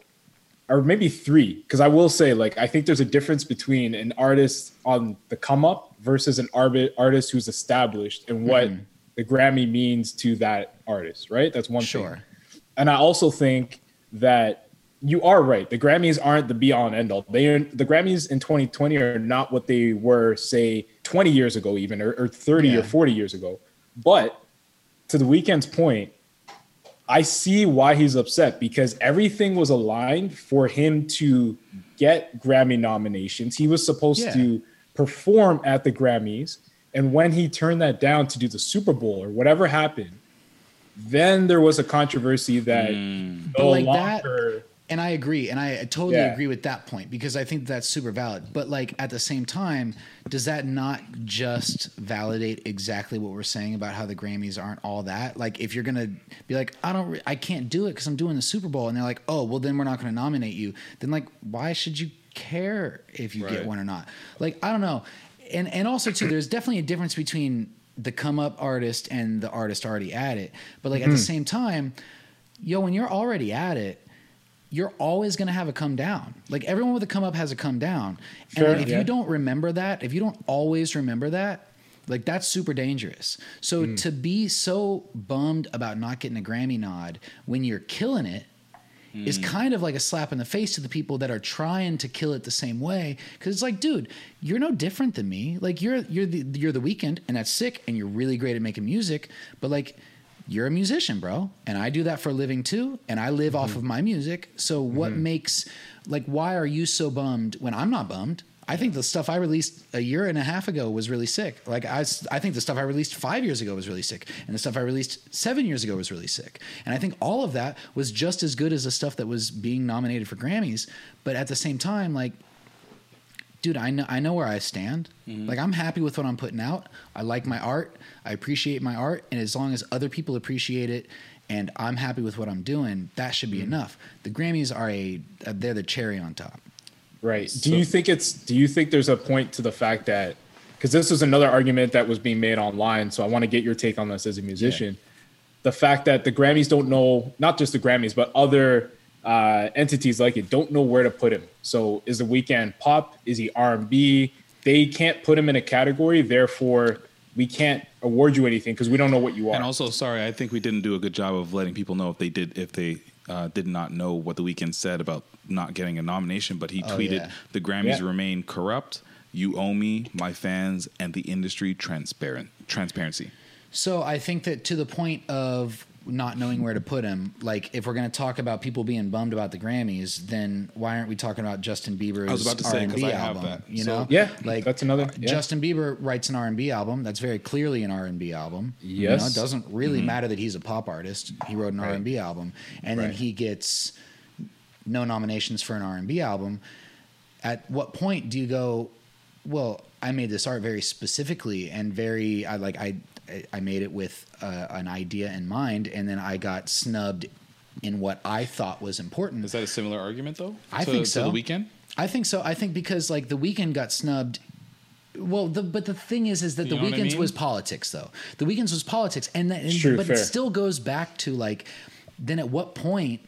or maybe three. Cause I will say like, I think there's a difference between an artist on the come up versus an arbi- artist who's established and what mm-hmm. the Grammy means to that artist. Right. That's one sure. thing. And I also think that, you are right. The Grammys aren't the be-all and end-all. They are, the Grammys in twenty twenty are not what they were, say, twenty years ago even, or, or thirty yeah. or forty years ago. But to the Weeknd's point, I see why he's upset because everything was aligned for him to get Grammy nominations. He was supposed yeah. to perform at the Grammys. And when he turned that down to do the Super Bowl or whatever happened, then there was a controversy that mm. no like longer... That- And I agree, and I totally yeah. agree with that point because I think that's super valid. But like at the same time, does that not just validate exactly what we're saying about how the Grammys aren't all that? Like if you're gonna be like, I don't, re- I can't do it because I'm doing the Super Bowl, and they're like, oh, well then we're not gonna nominate you. Then like, why should you care if you right. get one or not? Like I don't know, and and also too, there's definitely a difference between the come up artist and the artist already at it. But like mm-hmm. at the same time, yo, when you're already at it. You're always going to have a come down. Like everyone with a come up has a come down. Sure, and like if yeah. you don't remember that, if you don't always remember that, like that's super dangerous. So mm. to be so bummed about not getting a Grammy nod when you're killing it mm. is kind of like a slap in the face to the people that are trying to kill it the same way. Cause it's like, dude, you're no different than me. Like you're, you're the, you're the Weeknd and that's sick. And you're really great at making music, but like, you're a musician, bro. And I do that for a living too. And I live mm-hmm. off of my music. So what mm-hmm. makes, like, why are you so bummed when I'm not bummed? I think the stuff I released a year and a half ago was really sick. Like I, I think the stuff I released five years ago was really sick. And the stuff I released seven years ago was really sick. And I think all of that was just as good as the stuff that was being nominated for Grammys. But at the same time, like, dude, I know I know where I stand. Mm-hmm. Like I'm happy with what I'm putting out. I like my art. I appreciate my art. And as long as other people appreciate it and I'm happy with what I'm doing, that should be mm-hmm. enough. The Grammys are a, they're the cherry on top. Right. So, do you think it's, do you think there's a point to the fact that, because this was another argument that was being made online. So I want to get your take on this as a musician. Yeah. The fact that the Grammys don't know, not just the Grammys, but other Uh, entities like it don't know where to put him. So is the Weeknd pop? Is he R and B? They can't put him in a category. Therefore, we can't award you anything because we don't know what you are. And also, sorry, I think we didn't do a good job of letting people know if they did if they uh, did not know what the Weeknd said about not getting a nomination. But he oh, tweeted, yeah. "The Grammys yeah. remain corrupt. You owe me, my fans, and the industry transparent transparency." So I think that to the point of not knowing where to put him. Like if we're going to talk about people being bummed about the Grammys, then why aren't we talking about Justin Bieber's I was about to say, R and B I album? Have that. You so, know? Yeah. Like that's another, yeah. Justin Bieber writes an R and B album. That's very clearly an R and B album. Yes. You know, it doesn't really mm-hmm. matter that he's a pop artist. He wrote an right. R and B album and right. then he gets no nominations for an R and B album. At what point do you go, well, I made this art very specifically and very, I like, I, I made it with uh, an idea in mind, and then I got snubbed in what I thought was important. Is that a similar argument, though? I to, think so. To the Weeknd? I think so. I think because like the Weeknd got snubbed. Well, the, but the thing is, is that you the Weeknd I mean? was politics, though. The Weeknd was politics, and, that, and True, but fair. It still goes back to like. Then at what point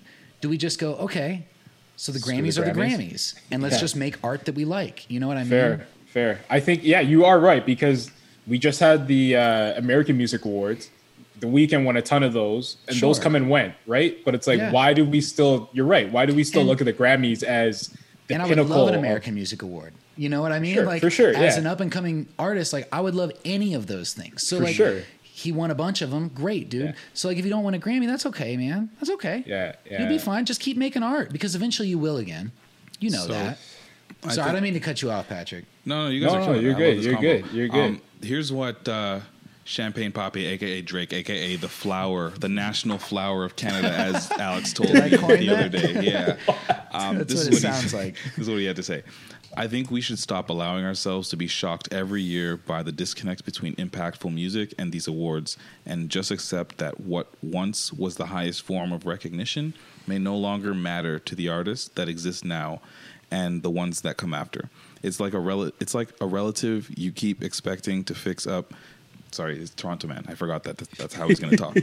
do we just go okay? So the Grammys so the are the Grammys, and let's yeah. just make art that we like. You know what I fair, mean? Fair, fair. I think yeah, you are right because. We just had the uh, American Music Awards, The Weeknd won a ton of those, and sure. those come and went, right? But it's like, yeah. why do we still? You're right. Why do we still and, look at the Grammys as the and pinnacle? And I would love an American Music Award. You know what I mean? Sure, like, for sure. As yeah. an up and coming artist, like I would love any of those things. So for like, sure. he won a bunch of them. Great, dude. Yeah. So like, if you don't win a Grammy, that's okay, man. That's okay. Yeah, yeah. You'll be fine. Just keep making art because eventually you will again. You know so, that. I Sorry, think, I didn't mean to cut you off, Patrick. No, no, you guys no, are killing no, you're it. Good. You're combo. Good. You're good. Um, here's what. Uh, Champagne Poppy, a k a. Drake, a k a the flower, the national flower of Canada, as Alex told me the other day. Yeah, um, That's this what is what it sounds he, like. This is what he had to say. I think we should stop allowing ourselves to be shocked every year by the disconnect between impactful music and these awards, and just accept that what once was the highest form of recognition may no longer matter to the artists that exist now and the ones that come after. It's like a rel- It's like a relative you keep expecting to fix up. Sorry, it's Toronto man. I forgot that that's how he's going to talk.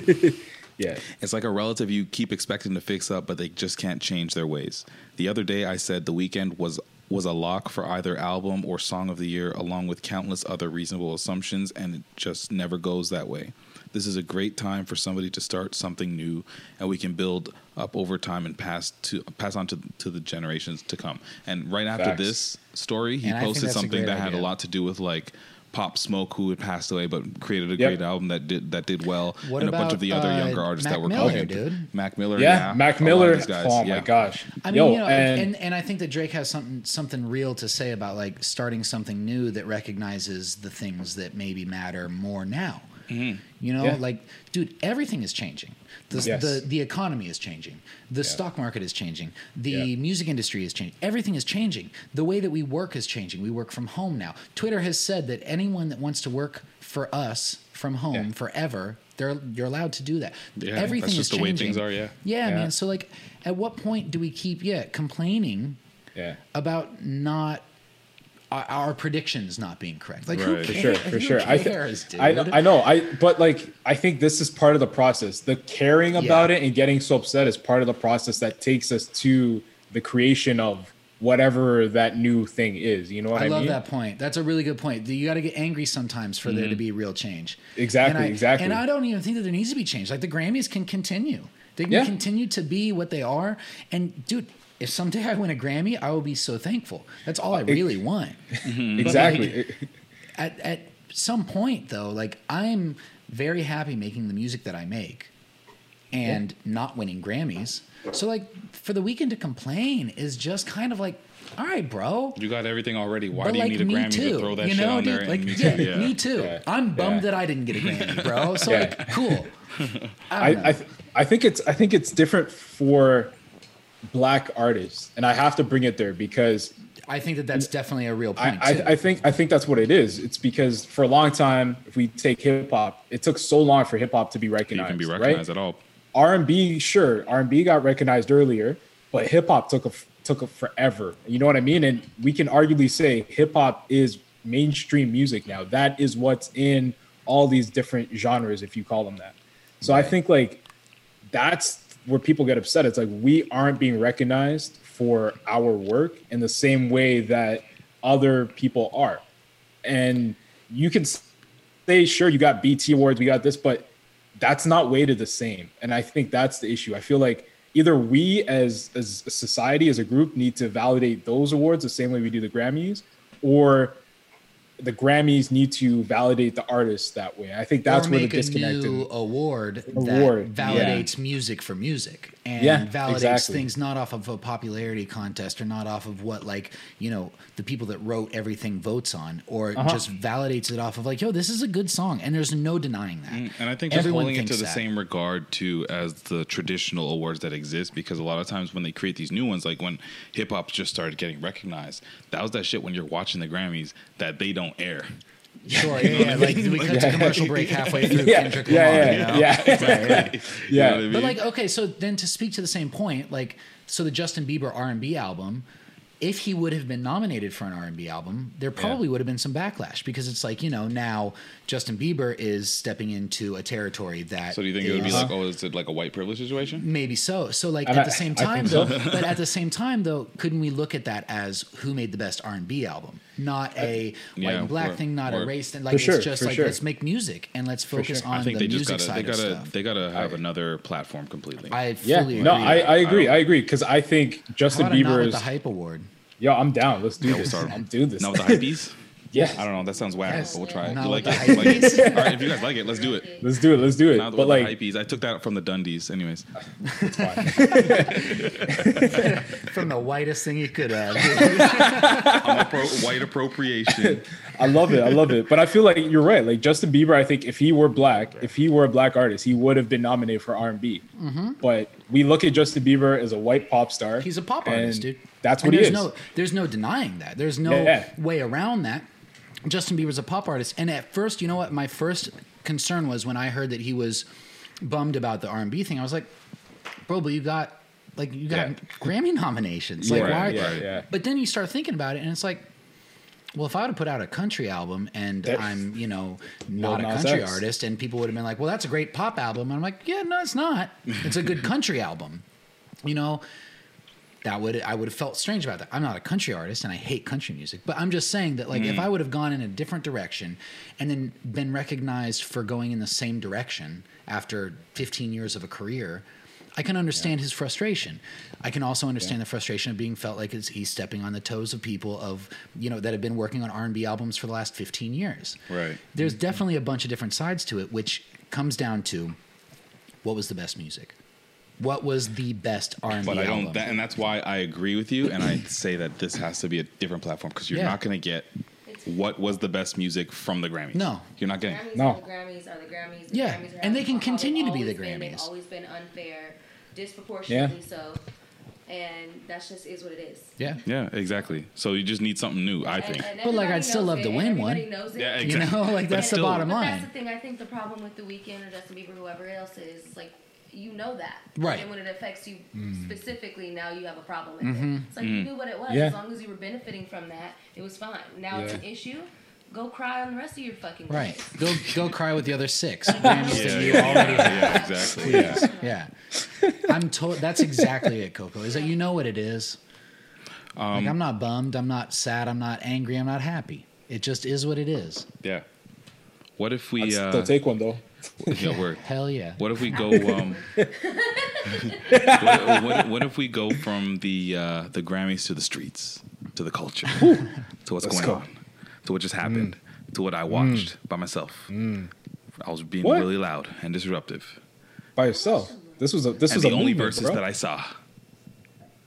Yeah. It's like a relative you keep expecting to fix up, but they just can't change their ways. The other day I said The Weeknd was was a lock for either album or song of the year, along with countless other reasonable assumptions, and it just never goes that way. This is a great time for somebody to start something new, and we can build up over time and pass to pass on to, to the generations to come. And right after Facts. This story, he and posted something that idea. Had a lot to do with like Pop Smoke, who had passed away, but created a yep. great album that did that did well, what and about, a bunch of the other uh, younger artists Mac that were Miller, coming. Dude. Mac Miller, yeah, yeah Mac Miller. Oh yeah. my gosh! I mean, Yo, you know, and, and and I think that Drake has something something real to say about like starting something new that recognizes the things that maybe matter more now. Mm-hmm. You know, yeah. like, dude, everything is changing. The yes. the, the economy is changing. The yeah. stock market is changing. The yeah. music industry is changing. Everything is changing. The way that we work is changing. We work from home now. Twitter has said that anyone that wants to work for us from home yeah. forever, they're you're allowed to do that. Yeah, everything that's just is changing. The way things are, yeah. yeah. Yeah, man. So like, at what point do we keep yeah complaining yeah. about not? Our predictions not being correct. Like, right. who cares? For sure, for who sure. Cares, I, th- I, I know. I But, like, I think this is part of the process. The caring about yeah. it and getting so upset is part of the process that takes us to the creation of whatever that new thing is. You know what I, I mean? I love that point. That's a really good point. You got to get angry sometimes for mm-hmm. there to be real change. Exactly, and I, exactly. And I don't even think that there needs to be change. Like, the Grammys can continue. They can yeah. continue to be what they are. And, dude... If someday I win a Grammy, I will be so thankful. That's all I really want. Exactly. Like, at at some point, though, like I'm very happy making the music that I make and yeah. not winning Grammys. So, like, for The Weeknd to complain is just kind of like, all right, bro. You got everything already. Why but do you like, need a Grammy too. To throw that you know, shit on dude, there? Like, me yeah, too. Yeah. Me too. Yeah. I'm bummed yeah. that I didn't get a Grammy, bro. So, yeah. like, cool. I I, I, th- I think it's I think it's different for. Black artists, and I have to bring it there because I think that that's definitely a real point. I, I, I think I think that's what it is. It's because for a long time, if we take hip hop, it took so long for hip hop to be recognized. You can be recognized right? at all. R and B, sure, R and B got recognized earlier, but hip hop took a, took a forever. You know what I mean? And we can arguably say hip hop is mainstream music now. That is what's in all these different genres, if you call them that. So right. I think like that's. Where people get upset, it's like we aren't being recognized for our work in the same way that other people are. And you can say, sure, you got B T awards, we got this, but that's not weighted the same. And I think that's the issue. I feel like either we as, as a society, as a group, need to validate those awards the same way we do the Grammys, or the Grammys need to validate the artists that way. I think that's where the disconnect is. Or make a new award that validates yeah. music for music and yeah, validates exactly. things not off of a popularity contest or not off of what like, you know, the people that wrote everything votes on, or uh-huh. just validates it off of like, yo, this is a good song. And there's no denying that. Mm, and I think just holding it to the that. Same regard too as the traditional awards that exist, because a lot of times when they create these new ones, like when hip hop just started getting recognized, that was that shit when you're watching the Grammys that they don't air. Sure, yeah, yeah. Like we cut yeah. to commercial break halfway through yeah. Kendrick Lamar. Yeah, yeah, you know? yeah. Exactly. yeah. You know what I mean? But like, okay, so then to speak to the same point, like, so the Justin Bieber R and B album, if he would have been nominated for an R and B album, there probably yeah. would have been some backlash because it's like, you know, now Justin Bieber is stepping into a territory that. So do you think is, it would be like, oh, is it like a white privilege situation? Maybe so. So like and at I, the same time, though, so. but at the same time, though, couldn't we look at that as who made the best R and B album? not a yeah, white and black we're, thing, not a race thing. Like, it's sure, just like, sure. let's make music and let's focus sure. on I think the they music just gotta, side they gotta, of stuff. They got to have I, another platform completely. I fully yeah. agree. No, I, I agree. I, I agree. Because I think Justin Bieber not with is... the Hype Award. Yo, I'm down. Let's do yeah, this. We'll I'm do this. Not with the Hypebeast? Yes. I don't know. That sounds whack, yes. but we'll try it. You like it? Like it? All right, if you guys like it, let's do it. Let's do it. Let's do it. Not but the like, hypees. I took that from the Dundies, anyways. It's fine. From the whitest thing you could have. I'm pro white appropriation. I love it. I love it. But I feel like you're right. Like Justin Bieber, I think if he were black, if he were a black artist, he would have been nominated for R and B. Mm-hmm. But we look at Justin Bieber as a white pop star. He's a pop artist, dude. That's what he is. No, there's no denying that. There's no yeah. way around that. Justin Bieber's a pop artist, and at first, you know what? My first concern was when I heard that he was bummed about the R and B thing. I was like, "Bro, but you got like you got yeah. Grammy nominations, like right, why?" Yeah, yeah. But then you start thinking about it, and it's like, "Well, if I would have put out a country album, and that, I'm you know not a country X. artist, and people would have been like, well, that's a great pop album,' and I'm like, yeah, no, it's not. It's a good country album, you know." That would I would have felt strange about that. I'm not a country artist, and I hate country music. But I'm just saying that, like, mm. if I would have gone in a different direction and then been recognized for going in the same direction after fifteen years of a career, I can understand yeah. his frustration. I can also understand yeah. the frustration of being felt like it's, he's stepping on the toes of people of you know that have been working on R and B albums for the last fifteen years. Right. There's mm-hmm. definitely a bunch of different sides to it, which comes down to what was the best music. What was the best R and B But I album? don't, that, and that's why I agree with you, and I say that this has to be a different platform because you're yeah. not going to get what was the best music from the Grammys. No, you're not getting. Grammys no, the Grammys are the Grammys. The yeah, Grammys and they can continue to be the Grammys. Been, they've always been unfair, disproportionately yeah. so, and that just is what it is. Yeah, yeah, exactly. So you just need something new, I think. And, and but like, I'd still love it. to win one. Knows it. Yeah, exactly. You know, like that's still, the bottom line. But that's the thing. I think the problem with The Weeknd or Justin Bieber, whoever else is, is like. You know that. Right. And when it affects you mm. specifically, now you have a problem with mm-hmm. it. It's like mm. you knew what it was. Yeah. As long as you were benefiting from that, it was fine. Now yeah. it's an issue. Go cry on the rest of your fucking right. Go go cry with the other six. yeah, yeah, you yeah, already yeah, exactly. Please. Yeah. yeah. I'm told that's exactly it, Coco. Is that you know what it is. Um, like, I'm not bummed. I'm not sad. I'm not angry. I'm not happy. It just is what it is. Yeah. What if we... I'd still uh, take one, though. Yeah, we're, Hell yeah! What if we go? Um, what, what, what if we go from the uh, the Grammys to the streets, to the culture, to what's Let's going go. on, to what just happened, mm. to what I watched mm. by myself? Mm. I was being what? really loud and disruptive. By yourself? This was a this and was the a only movement, verses bro. that I saw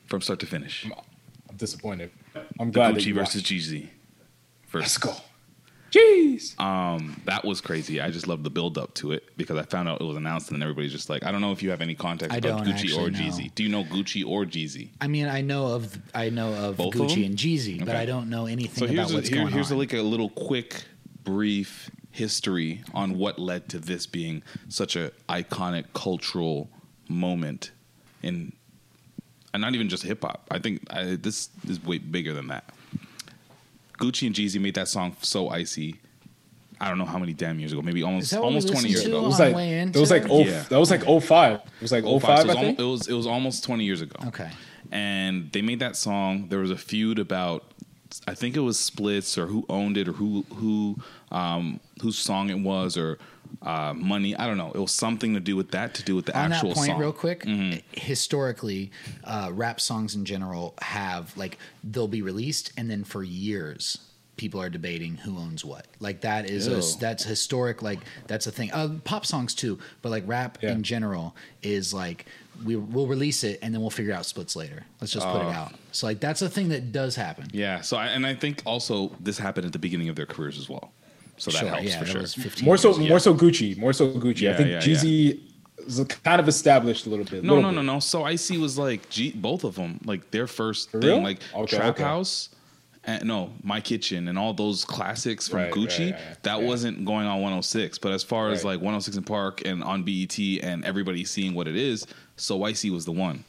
from start to finish. I'm, I'm disappointed. I'm the glad Gucci that you versus Jeezy. Let's go. Jeez. Um, that was crazy. I just loved the build up to it because I found out it was announced and then everybody's just like, I don't know if you have any context I about Gucci or know. Jeezy. Do you know Gucci or Jeezy? I mean, I know of I know of Both Gucci of and Jeezy, okay. but I don't know anything so about a, what's here, going here's on. Here's like a little quick, brief history on what led to this being such an iconic cultural moment in, and not even just hip hop. I think I, this is way bigger than that. Gucci and Jeezy made that song so icy. I don't know how many damn years ago, maybe almost almost twenty years ago. It was like it was like oh yeah. that was like oh five. It was like oh five. So it, was it was it was almost twenty years ago. Okay, and they made that song. There was a feud about, I think it was splits or who owned it or who who um, whose song it was or uh, money. I don't know. It was something to do with that to do with the On actual that point, song. Real quick, mm-hmm. historically, uh, rap songs in general have like they'll be released and then for years people are debating who owns what. Like that is a, that's historic. Like that's a thing. Uh, pop songs too, but like rap yeah. in general is like we we'll release it and then we'll figure out splits later. Let's just uh, put it out. So like that's a thing that does happen. Yeah. So I, and I think also this happened at the beginning of their careers as well. So that sure, helps yeah, for that sure. More so, years, more yeah. so Gucci, more so Gucci. Yeah, I think yeah, Jeezy yeah. is kind of established a little bit. No, little no, no, bit. no. So Icy was like G- both of them, like their first for thing, real? like okay, Trap okay. House, and no, My Kitchen, and all those classics from right, Gucci. Right, right, that right. wasn't going on one oh six, but as far right. as like one oh six and Park and on B E T and everybody seeing what it is, so Icy was the one.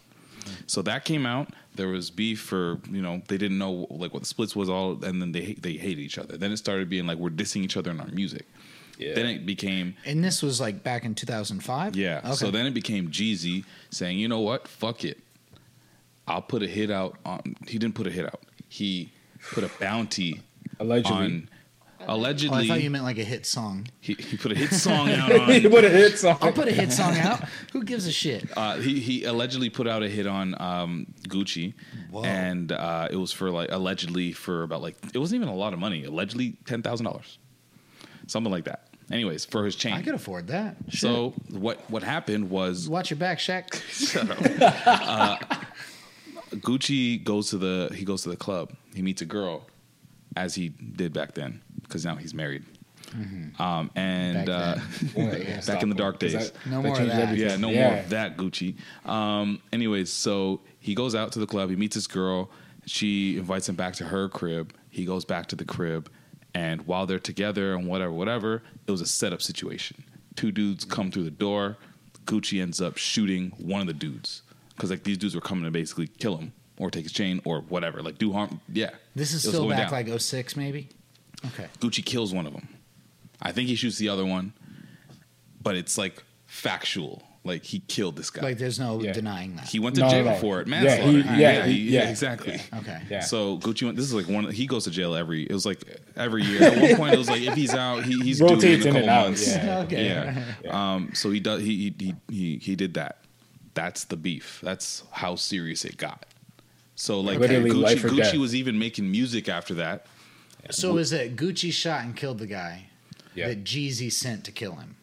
So that came out. There was beef for, you know, they didn't know like what the splits was all, and then they they hated each other. Then it started being like we're dissing each other in our music. Yeah. Then it became, and this was like back in two thousand five. Yeah. Okay. So then it became Jeezy saying, you know what, fuck it, I'll put a hit out on. He didn't put a hit out. He put a bounty Allegedly. On, allegedly. Oh, I thought you meant like a hit song. He, he put a hit song out on. He put a hit song. I'll put a hit song out. Who gives a shit? Uh, he, he allegedly put out a hit on um, Gucci. Whoa. And uh, it was for like, allegedly for about like, it wasn't even a lot of money. Allegedly ten thousand dollars. Something like that. Anyways, for his chain. I could afford that. Shit. So what, what happened was... Watch your back, Shaq. Shut up. uh, Gucci goes to the... He goes to the club. He meets a girl, as he did back then, because now he's married. Mm-hmm. Um, and back, uh, Boy, yeah, back in the dark days. That, no that more of that. Everything. Yeah, no yeah. more of that, Gucci. Um, anyways, so he goes out to the club. He meets this girl. She invites him back to her crib. He goes back to the crib. And while they're together and whatever, whatever, it was a setup situation. Two dudes come through the door. Gucci ends up shooting one of the dudes because like these dudes were coming to basically kill him or take his chain or whatever, like do harm. Yeah, this is still back down. Like oh six maybe. Okay, Gucci kills one of them. I think he shoots the other one, but it's like factual. Like he killed this guy. Like there's no yeah. denying that. He went to no, jail no. for it. Manslaughter. Yeah, he, yeah, yeah, he, yeah, yeah, exactly. Yeah. Okay. Yeah. So Gucci went. This is like one. He goes to jail every. It was like every year. At one point, it was like if he's out, he, he's due in a couple months. Yeah. Okay. Yeah. yeah. Um. So he does. He, he he he he did that. That's the beef. That's how serious it got. So like Literally Gucci, Gucci death. was even making music after that. So is it Gucci shot and killed the guy yeah. that Jeezy sent to kill him?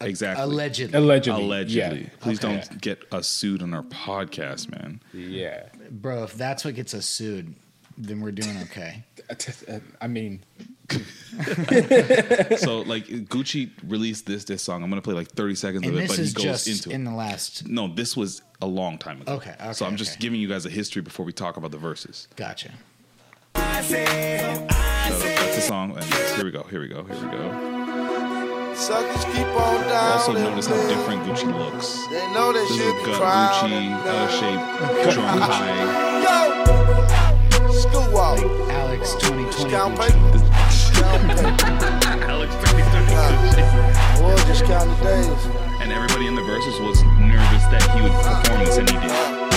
Exactly. Allegedly. Allegedly. Allegedly. Yeah. Please okay. don't get us sued on our podcast, man. Yeah. Bro, if that's what gets us sued, then we're doing okay. I mean. So, like, Gucci released this this song. I'm going to play, like, thirty seconds and of it, but he goes just into it. in the last. No, this was a long time ago. Okay. okay so I'm okay. just giving you guys a history before we talk about the verses. Gotcha. I see, I so that's the song. Here we go. Here we go. Here we go. Suckers keep on down. Also notice how different Gucci looks. They know they should be Gucci, uh, shape, drum high. Yo, school wall. Alex twenty twenty. Alex twenty twenty. Well, just count the days. And everybody in the verses was nervous that he would perform this, and he did.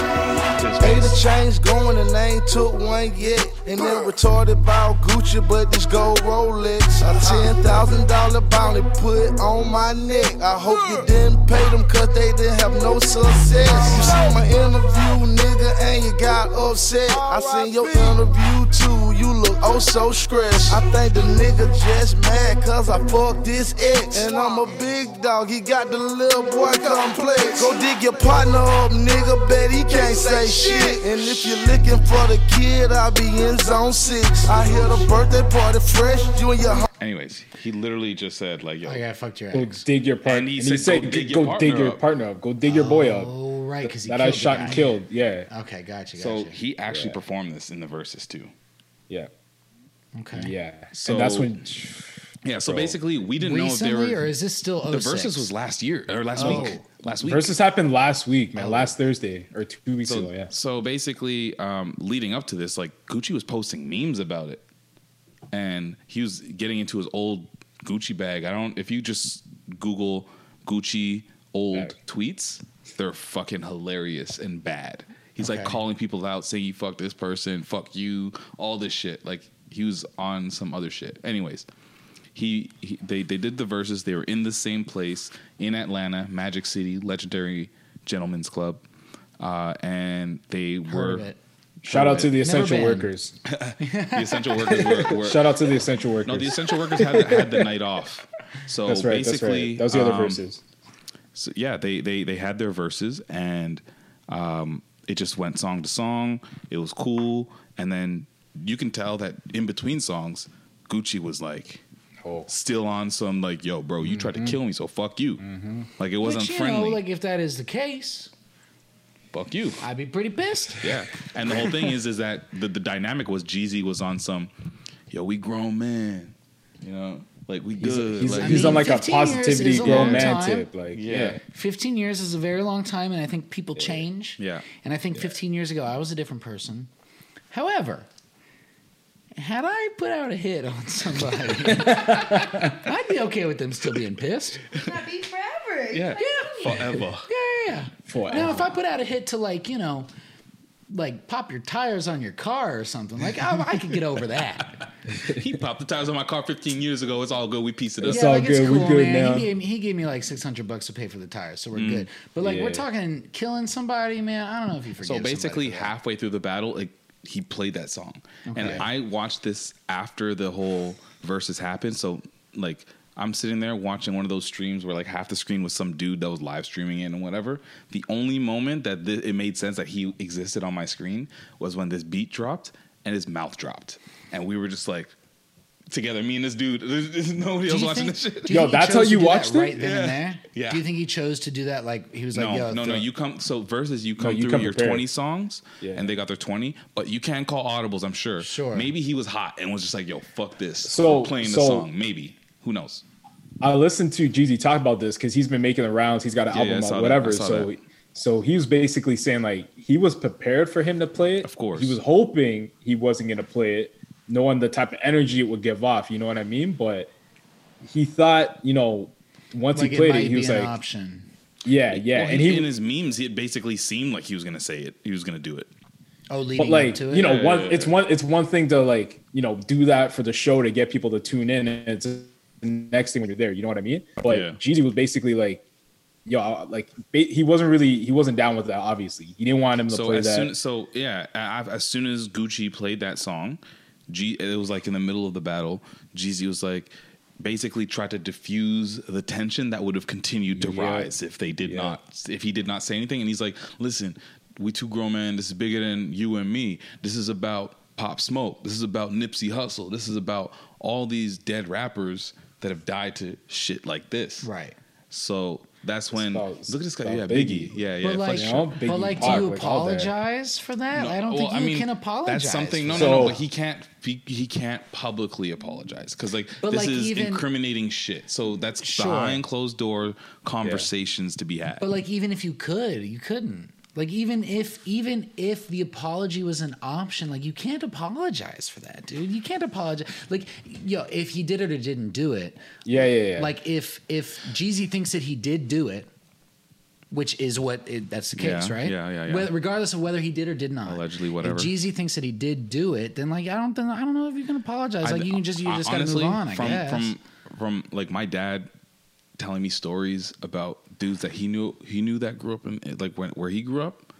Ain't the chains going and they ain't took one yet. And they retarded about Gucci, but this gold Rolex. A ten thousand dollars bounty put on my neck. I hope you didn't pay them cause they didn't have no success. You seen my interview, nigga, and you got upset. I seen your interview too, you look oh so stressed. I think the nigga just mad cause I fucked this ex. And I'm a big dog, he got the little boy complex. Go dig your partner up, nigga, bet he can't say shit. And if you're looking for the kid, I'll be in zone six. I hear the birthday party fresh, you and your home. Anyways, he literally just said like, yo, I got fucked your ass. Go dig your partner. And he, and he said, said, go, dig, go, your go dig your partner up. Go dig your boy up. Oh, right, because that I shot and killed. Yeah. Okay, gotcha, gotcha. So he actually yeah. performed this in the verses too. Yeah. Okay. Yeah. So and that's when. Yeah. So bro. basically, we didn't Recently, know if they were. Or is this still oh six? The verses was last year or last oh. week. Last week. Versus happened last week, man. Oh. Last Thursday or two weeks so, ago. Yeah. So basically, um, leading up to this, like Gucci was posting memes about it, and he was getting into his old Gucci bag. I don't. If you just Google Gucci old bag. tweets, they're fucking hilarious and bad. He's okay. like calling people out, saying you fuck this person, fuck you, all this shit. Like he was on some other shit. Anyways. He, he they they did the verses. They were in the same place in Atlanta, Magic City, legendary gentlemen's club, uh, and they Heard were. Of it. Shout out to the essential workers. The essential workers were, were. Shout out to the essential workers. No, the essential workers had had the night off. So that's right, basically, that's right. That was the other um, verses. So yeah, they they they had their verses, and um, it just went song to song. It was cool, and then you can tell that in between songs, Gucci was like. Oh. Still on some like, yo, bro, you mm-hmm. tried to kill me, so fuck you. Mm-hmm. Like it wasn't but, you friendly. Know, like if that is the case, fuck you. I'd be pretty pissed. Yeah, and the whole thing is, is that the, the dynamic was Jeezy was on some, yo, we grown man, you know, like we he's, good. He's, like, he's mean, on like a positivity a grown man time. tip. Like yeah. yeah, fifteen years is a very long time, and I think people yeah. change. Yeah, and I think yeah. fifteen years ago I was a different person. However. Had I put out a hit on somebody, I'd be okay with them still being pissed. That'd be forever. Yeah. yeah. Forever. Yeah, yeah, yeah. Forever. Now, if I put out a hit to, like, you know, like pop your tires on your car or something. Like, I, I could get over that. He popped the tires on my car fifteen years ago. It's all good. We pieced it up. It's yeah, all like, good. It's cool, we're good man. now. He gave, me, he gave me like six hundred bucks to pay for the tires, so we're mm. good. But like, yeah. we're talking killing somebody, man. I don't know if you forgive somebody. So basically, halfway through the battle, like, he played that song, okay. and I watched this after the whole verses happened. So like, I'm sitting there watching one of those streams where like half the screen was some dude that was live streaming it and whatever. The only moment that th- it made sense that he existed on my screen was when this beat dropped and his mouth dropped. And we were just like together, me and this dude, there's, there's nobody else watching this shit. Yo, that's how you watched it? Right then and there? Yeah. Do you think he chose to do that? Like he was like, yo. No, no, you come. So versus you come through your twenty songs and they got their twenty, but you can call audibles, I'm sure. Sure. Maybe he was hot and was just like, yo, fuck this. So I'm playing the song, maybe. Who knows? I listened to Jeezy talk about this because he's been making the rounds. He's got an yeah, album yeah, out, whatever. So that. so he was basically saying, like, he was prepared for him to play it. Of course. He was hoping he wasn't going to play it, knowing the type of energy it would give off. You know what I mean? But he thought, you know, once like he played it, it he was like, option. Yeah, yeah. Well, and he, in his memes, it basically seemed like he was going to say it. He was going to do it. Oh, leading but like, up to it? You know, yeah, one, yeah, yeah. it's one it's one thing to, like, you know, do that for the show to get people to tune in. And it's the next thing when you're there, you know what I mean? But yeah. Jeezy was basically like, yo, like he wasn't really, he wasn't down with that. Obviously, he didn't want him to so play as that. Soon, so yeah, I, as soon as Gucci played that song, G, it was like in the middle of the battle. Jeezy was like, basically tried to diffuse the tension that would have continued to yeah. rise if they did yeah. not, if he did not say anything. And he's like, listen, we two grown men. This is bigger than you and me. This is about Pop Smoke. This is about Nipsey Hussle. This is about all these dead rappers that have died to shit like this. Right. So that's when about, look at this guy. Yeah, Biggie. Biggie. Yeah, yeah. But like, you know, Biggie, but like do you apologize for that? No, I don't well, think you I mean, can apologize. That's something. No, so, no, no. But he can't. He, he can't publicly apologize because like this like is even, incriminating shit. So that's sure. behind closed door conversations yeah. to be had. But like even if you could, you couldn't. Like even if even if the apology was an option, like you can't apologize for that, dude. You can't apologize. Like, yo, if he did it or didn't do it. Yeah, yeah, yeah. Like if if Jeezy thinks that he did do it, which is what it, that's the case, yeah, right? Yeah, yeah, yeah. Whether, regardless of whether he did or did not, allegedly, whatever. If Jeezy thinks that he did do it, then like I don't then I don't know if you can apologize. I, like you can just you I, just honestly, gotta move on. I from, guess. From from like my dad telling me stories about dudes that he knew he knew that grew up in like when, where he grew up,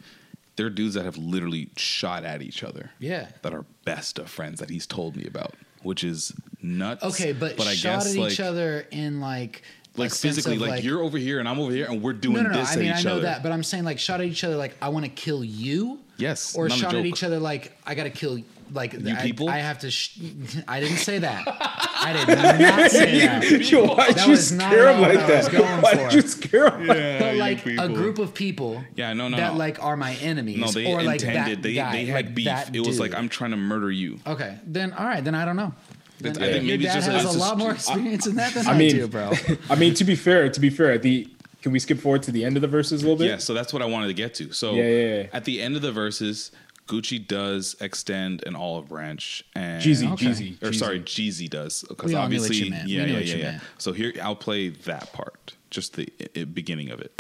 there are dudes that have literally shot at each other. Yeah, that are best of friends that he's told me about, which is nuts. Okay, but, but I shot guess, at like, each other in like like physically, like, like you're over here and I'm over here and we're doing no, no, no, this. I mean, at each I know other. That, but I'm saying like shot at each other like I want to kill you. Yes, or shot at each other like I gotta kill you. Like you I, people? I have to. Sh- I didn't say that. I did not say that. you, why'd that you was not like that? I was going why'd for. You scare them like yeah, but like people. A group of people. Yeah, no, no, that no. like are my enemies. No, they or intended. Like that they guy, they had like beef. It dude. Was like I'm trying to murder you. Okay, then all right, then I don't know. Then, I think maybe your dad just has a lot more experience I, in that than I, I mean, do, bro. I mean, to be fair, to be fair, the. Can we skip forward to the end of the verses a little bit? Yeah, so that's what I wanted to get to. So yeah, yeah, yeah. At the end of the verses, Gucci does extend an olive branch, and Jeezy, okay. Jeezy, or Jeezy. sorry, Jeezy does because obviously, you meant. yeah, yeah, yeah, yeah. Meant. So here, I'll play that part, just the it, beginning of it.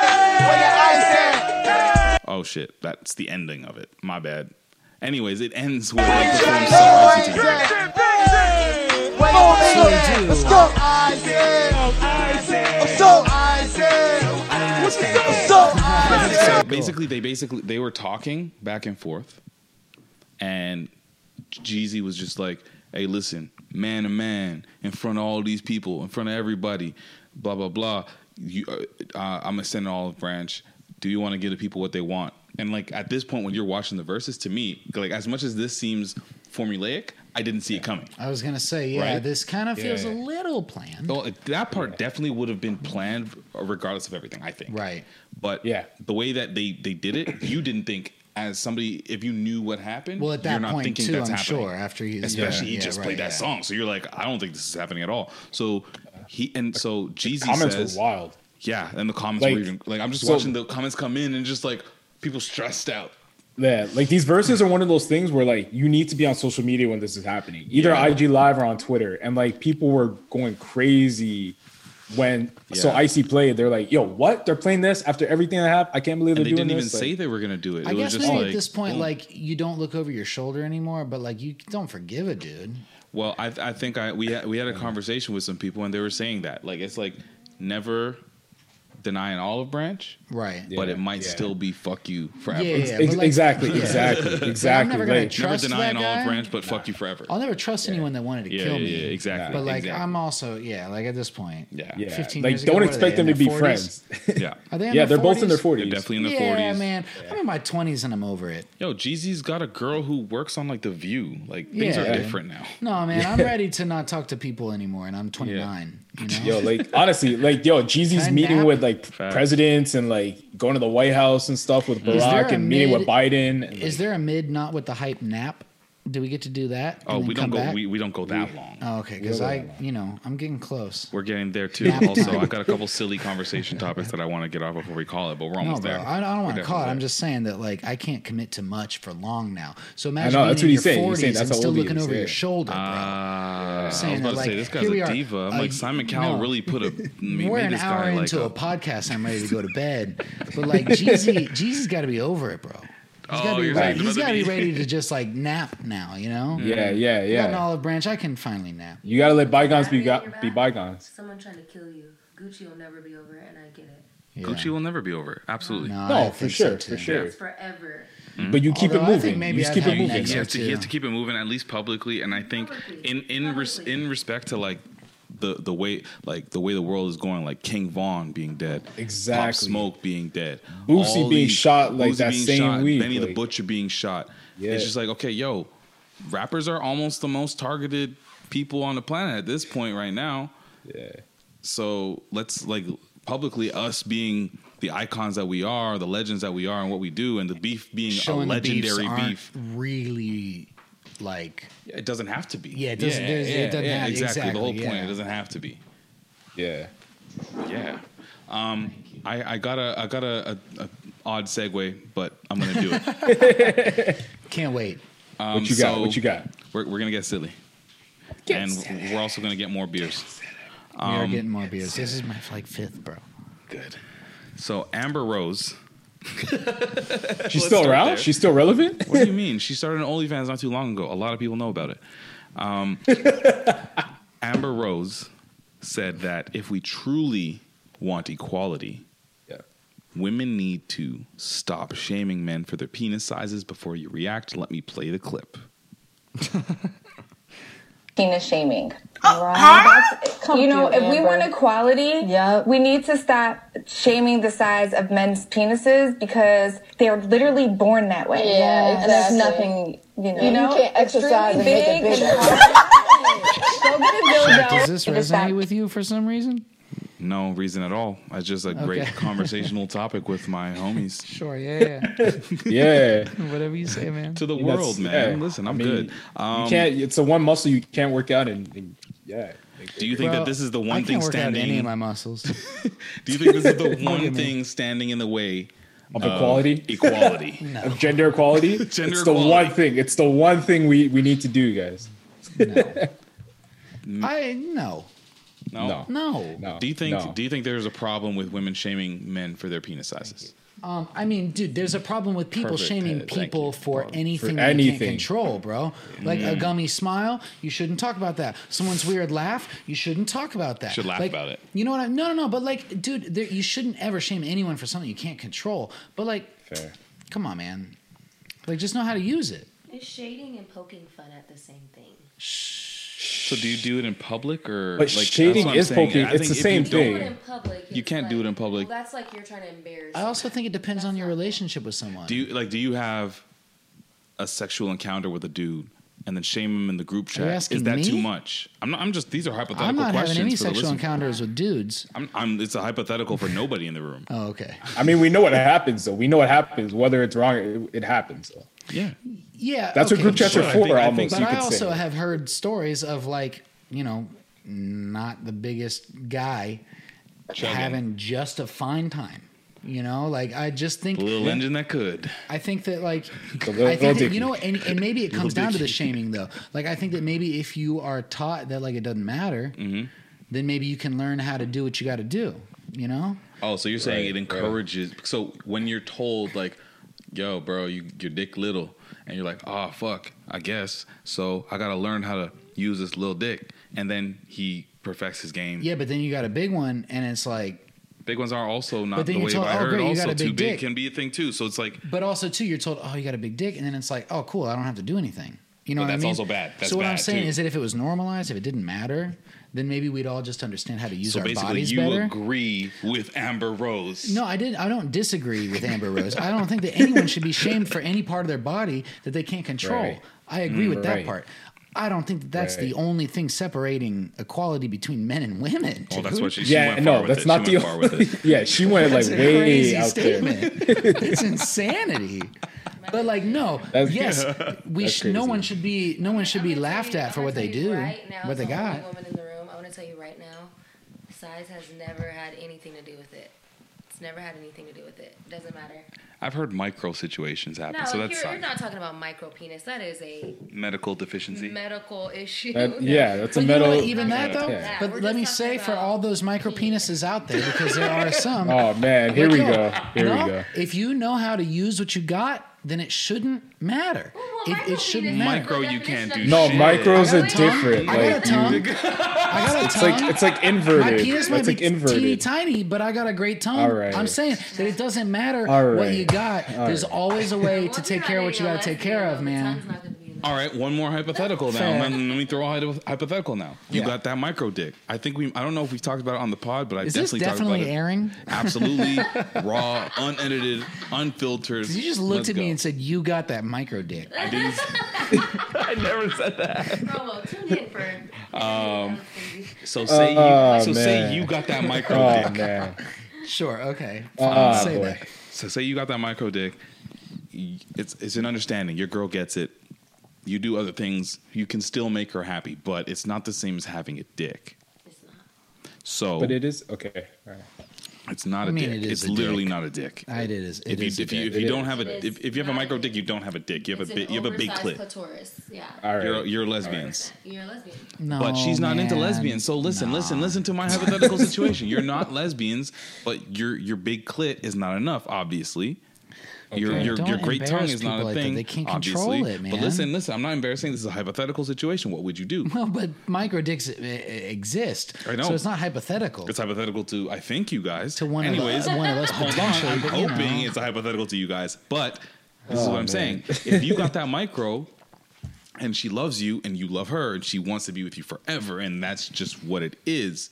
Oh shit, that's the ending of it. My bad. Anyways, it ends with like the film so Let's go. So basically, they basically they were talking back and forth, and Jeezy was just like, "Hey, listen, man to man, in front of all these people, in front of everybody, blah blah blah. You, uh, I'm gonna send an olive branch. Do you want to give the people what they want?" And like at this point, when you're watching the verses, to me, like as much as this seems formulaic, I didn't see it coming. I was going to say, yeah, right? This kind of yeah. feels a little planned. Well, that part yeah. definitely would have been planned regardless of everything, I think. Right. But yeah. the way that they, they did it, you didn't think as somebody, if you knew what happened, well, at that you're not point thinking too, that's I'm happening. Sure, after you, Especially yeah, he yeah, just right, played that yeah. song. So you're like, I don't think this is happening at all. So he, and so Jeezy says. The comments says, were wild. Yeah, and the comments like, were even, like, I'm just so, watching the comments come in and just like, people stressed out. Yeah, like these verses are one of those things where like you need to be on social media when this is happening, either yeah. I G Live or on Twitter, and like people were going crazy when yeah. so Icy played, they're like, yo, what? They're playing this after everything that happened? I can't believe they're they doing this. They didn't even like, say they were going to do it. I it guess was just like, at this point, boom. like, you don't look over your shoulder anymore, but, like, you don't forgive a dude. Well, I I think I we had, we had a conversation with some people, and they were saying that. Like, it's like, never... deny an olive branch, right? But yeah, it might yeah. still be fuck you forever. Yeah, yeah, yeah. Like, exactly, yeah. exactly, exactly, exactly. Never, like, never deny an olive branch, but nah. fuck you forever. I'll never trust yeah. anyone that wanted to yeah, kill yeah, me. Yeah, exactly. But like, exactly. I'm also yeah, like at this point, yeah, yeah. fifteen like, years don't ago, expect them to be forties? Friends. yeah, are they yeah, they're forties? Both in their forties. They're definitely in their forties. Yeah, man, yeah. I'm in my twenties and I'm over it. Yo, Jeezy's got a girl who works on like The View. Like things yeah. are different now. No, man, I'm ready to not talk to people anymore, and I'm twenty-nine. You know? Yo, like honestly, like yo, Jeezy's meeting with like Fact. presidents and like going to the White House and stuff with Barack and mid, meeting with Biden. And, is like, there a mid not with the hype nap? Do we get to do that? Oh, we don't go. We, we don't go that we, long. Oh, okay, because I, you know, I'm getting close. We're getting there too. Also, I got a couple silly conversation topics that I want to get off before we call it, but we're almost no, there. I, I don't want to call it. There. I'm just saying that like I can't commit to much for long now. So imagine know, that's being what in your forties and still looking over saying. your shoulder, bro. Uh, yeah. Saying I was about that, like, to say this guy's a diva. I'm like Simon Cowell no, really put a. We're an hour into a podcast. I'm ready to go to bed, but like Jeezy, Jeezy's got to be over it, bro. He's got oh, to be ready to just like nap now, you know? Yeah, yeah, yeah. Got an olive branch. I can finally nap. You got to let bygones be go- be bygones. Someone trying to kill you. Gucci will never be over it, and I get it. Yeah. Gucci will never be over it. Absolutely. No, no for sure, so for sure. It's forever. Mm-hmm. But you keep Although it moving. Maybe you just keep it moving. You have, to, you have to keep it moving, at least publicly. And I think publicly. in in, res- in respect to like, The, the way like the way the world is going, like King Von being dead, exactly, Pop Smoke being dead, Boosie being shot like Boosie that same shot, week, Benny like, the Butcher being shot. Yeah. It's just like, okay, yo, rappers are almost the most targeted people on the planet at this point right now. Yeah. So let's like publicly us being the icons that we are, the legends that we are, and what we do, and the beef being Showing a legendary the beefs beef. Really. Like it doesn't have to be. Yeah, it doesn't. Yeah, yeah, it doesn't yeah, have, exactly. exactly. The whole point. Yeah. It doesn't have to be. Yeah, yeah. Um, I, I got a I got a, a, a odd segue, but I'm gonna do it. Can't wait. Um, what you got? So what you got? We're we're gonna get silly, get and silly. We're also gonna get more beers. Um, we are getting more beers. This is my like fifth, bro. Good. So Amber Rose. She's still around? There. She's still relevant? What do you mean? She started an OnlyFans not too long ago. A lot of people know about it. Um, Amber Rose said that if we truly want equality, yeah. women need to stop shaming men for their penis sizes before you react. Let me play the clip. Penis shaming. Uh, right. Huh? You know, if we want equality, yep. we need to stop shaming the size of men's penises because they're literally born that way. Yeah, exactly. And there's nothing, you know, you, know, you can't exercise and make it bigger. So good. Does this resonate with you for some reason? No reason at all. It's just a okay. great conversational topic with my homies. Sure, yeah, yeah, yeah. Whatever you say, man. To the yeah, world, man. Yeah. Listen, I'm I mean, good. Um, you can't. It's the one muscle you can't work out, and, and yeah. Do you think well, that this is the one I thing work standing out any of my muscles? Do you think this is the one thing standing in the way of uh, equality, equality, no. of gender equality? Gender it's equality. the one thing. It's the one thing we we need to do, guys. No. I no. No. no, no. Do you think? No. Do you think there's a problem with women shaming men for their penis sizes? Um, I mean, dude, there's a problem with people Perfect. shaming uh, people for anything, for anything they anything. can't control, bro. Like mm. a gummy smile, you shouldn't talk about that. Someone's weird laugh, you shouldn't talk about that. Should laugh like, about it. You know what? I, no, no, no. But like, dude, there, you shouldn't ever shame anyone for something you can't control. But like, Fair. come on, man. Like, just know how to use it. Is shading and poking fun at the same thing? Shh. So do you do it in public or but like shading is saying. poking? I it's the same you thing. Do it in public, you can't like, do it in public. Well, that's like you're trying to embarrass. I also them. think it depends that's on your relationship with someone. Do you like? Do you have a sexual encounter with a dude and then shame him in the group chat? Is that me? too much? I'm not. I'm just. These are hypothetical questions. I'm not questions having any sexual encounters with dudes. I'm, I'm. It's a hypothetical for nobody in the room. Oh, okay. I mean, we know what happens, though. We know what happens. Whether it's wrong, it, it happens. Though. Yeah. Yeah, that's okay, what group chats sure. are for. I think, almost, I think, but I also say. have heard stories of like you know, not the biggest guy Chugging. having just a fine time. You know, like I just think a little engine that could. I think that like little, I think that, you know, and, and maybe it comes down to the shaming though. Like I think that maybe if you are taught that like it doesn't matter, mm-hmm. then maybe you can learn how to do what you got to do, you know? Oh, so you're saying right, it encourages. Bro. So when you're told, like, yo, bro, you, your dick little, and you're like, oh, fuck, I guess. So I got to learn how to use this little dick. And then he perfects his game. Yeah, but then you got a big one, and it's like. Big ones are also not the way told, I oh, heard. Great, also, big too big dick. Can be a thing, too. So it's like. But also, too, you're told, oh, you got a big dick. And then it's like, oh, cool, I don't have to do anything. You know but what I mean? That's also bad. That's so what bad I'm saying too. Is that if it was normalized, if it didn't matter, then maybe we'd all just understand how to use so our bodies better. So basically you agree with Amber Rose. No, I didn't. I don't disagree with Amber Rose. I don't think that anyone should be shamed for any part of their body that they can't control. Right. I agree mm, with right. that part. I don't think that that's right. the only thing separating equality between men and women. Oh, that's what she, she yeah, went no, far that's with not it. The far with it. Yeah, she went like way crazy out statement. There. It's insanity. But like no, that's, yes, we sh- no one should be no one should be laughed at for what they do, right now, what they got. Only woman in the room, I want to tell you right now, size has never had anything to do with it. It's never had anything to do with it. It doesn't matter. I've heard micro situations happen. No, so that's you're, you're not talking about micro penis. That is a medical deficiency, medical issue. That, yeah, that's but a medical. You know, even that though. Yeah. But We're let me say for all those micro penises out there, because there are some. Oh man, here we go. go. Here no, we go. If you know how to use what you got, then it shouldn't matter. Well, well, it, it shouldn't matter. Micro, you can't do. No, shit. micros are different. I got a tongue. I got a tongue. It's like it's like inverted. My penis might be teeny tiny, but I got a great tongue. All right. I'm saying that it doesn't matter right. what you got. All There's right. always a way to take care of what you got to take care of, man. All right, one more hypothetical now. Let me throw a hypothetical now. You yeah. got that micro dick. I think we. I don't know if we've talked about it on the pod, but I Is definitely, this definitely talked about airing? It. Absolutely raw, unedited, unfiltered. You just looked Let's at go. Me and said, "You got that micro dick." I didn't. I never said that. Promo, tune in for. Um, so say uh, you. So man. Say you got that micro oh, dick. Man. Sure. Okay. Uh, uh, say boy. That. So say you got that micro dick. It's it's an understanding. Your girl gets it. You do other things, you can still make her happy, but it's not the same as having a dick. It's not. So, but it is okay. All right. It's not I mean, a dick. It it's a literally dick. Not a dick. I, it is. It if you, is. If you, if you don't is. Have a if, if you have a micro dick, you don't have a dick. You have it's a big you have a big clit. Clitoris. Yeah. All right. You're, you're lesbians. Right. You're a lesbian. No, but she's not man. Into lesbians. So listen, no. listen, listen to my hypothetical situation. You're not lesbians, but your your big clit is not enough, obviously. Okay. Your your, your great tongue is not a thing. Like they can't obviously. Control it, man. But listen, listen. I'm not embarrassing. This is a hypothetical situation. What would you do? Well, but micro dicks exist. I know. So it's not hypothetical. It's hypothetical to I think you guys. To one Anyways, of us. One of us potentially. I'm hoping know. It's a hypothetical to you guys. But this oh, is what I'm man. Saying. If you got that micro, and she loves you, and you love her, and she wants to be with you forever, and that's just what it is.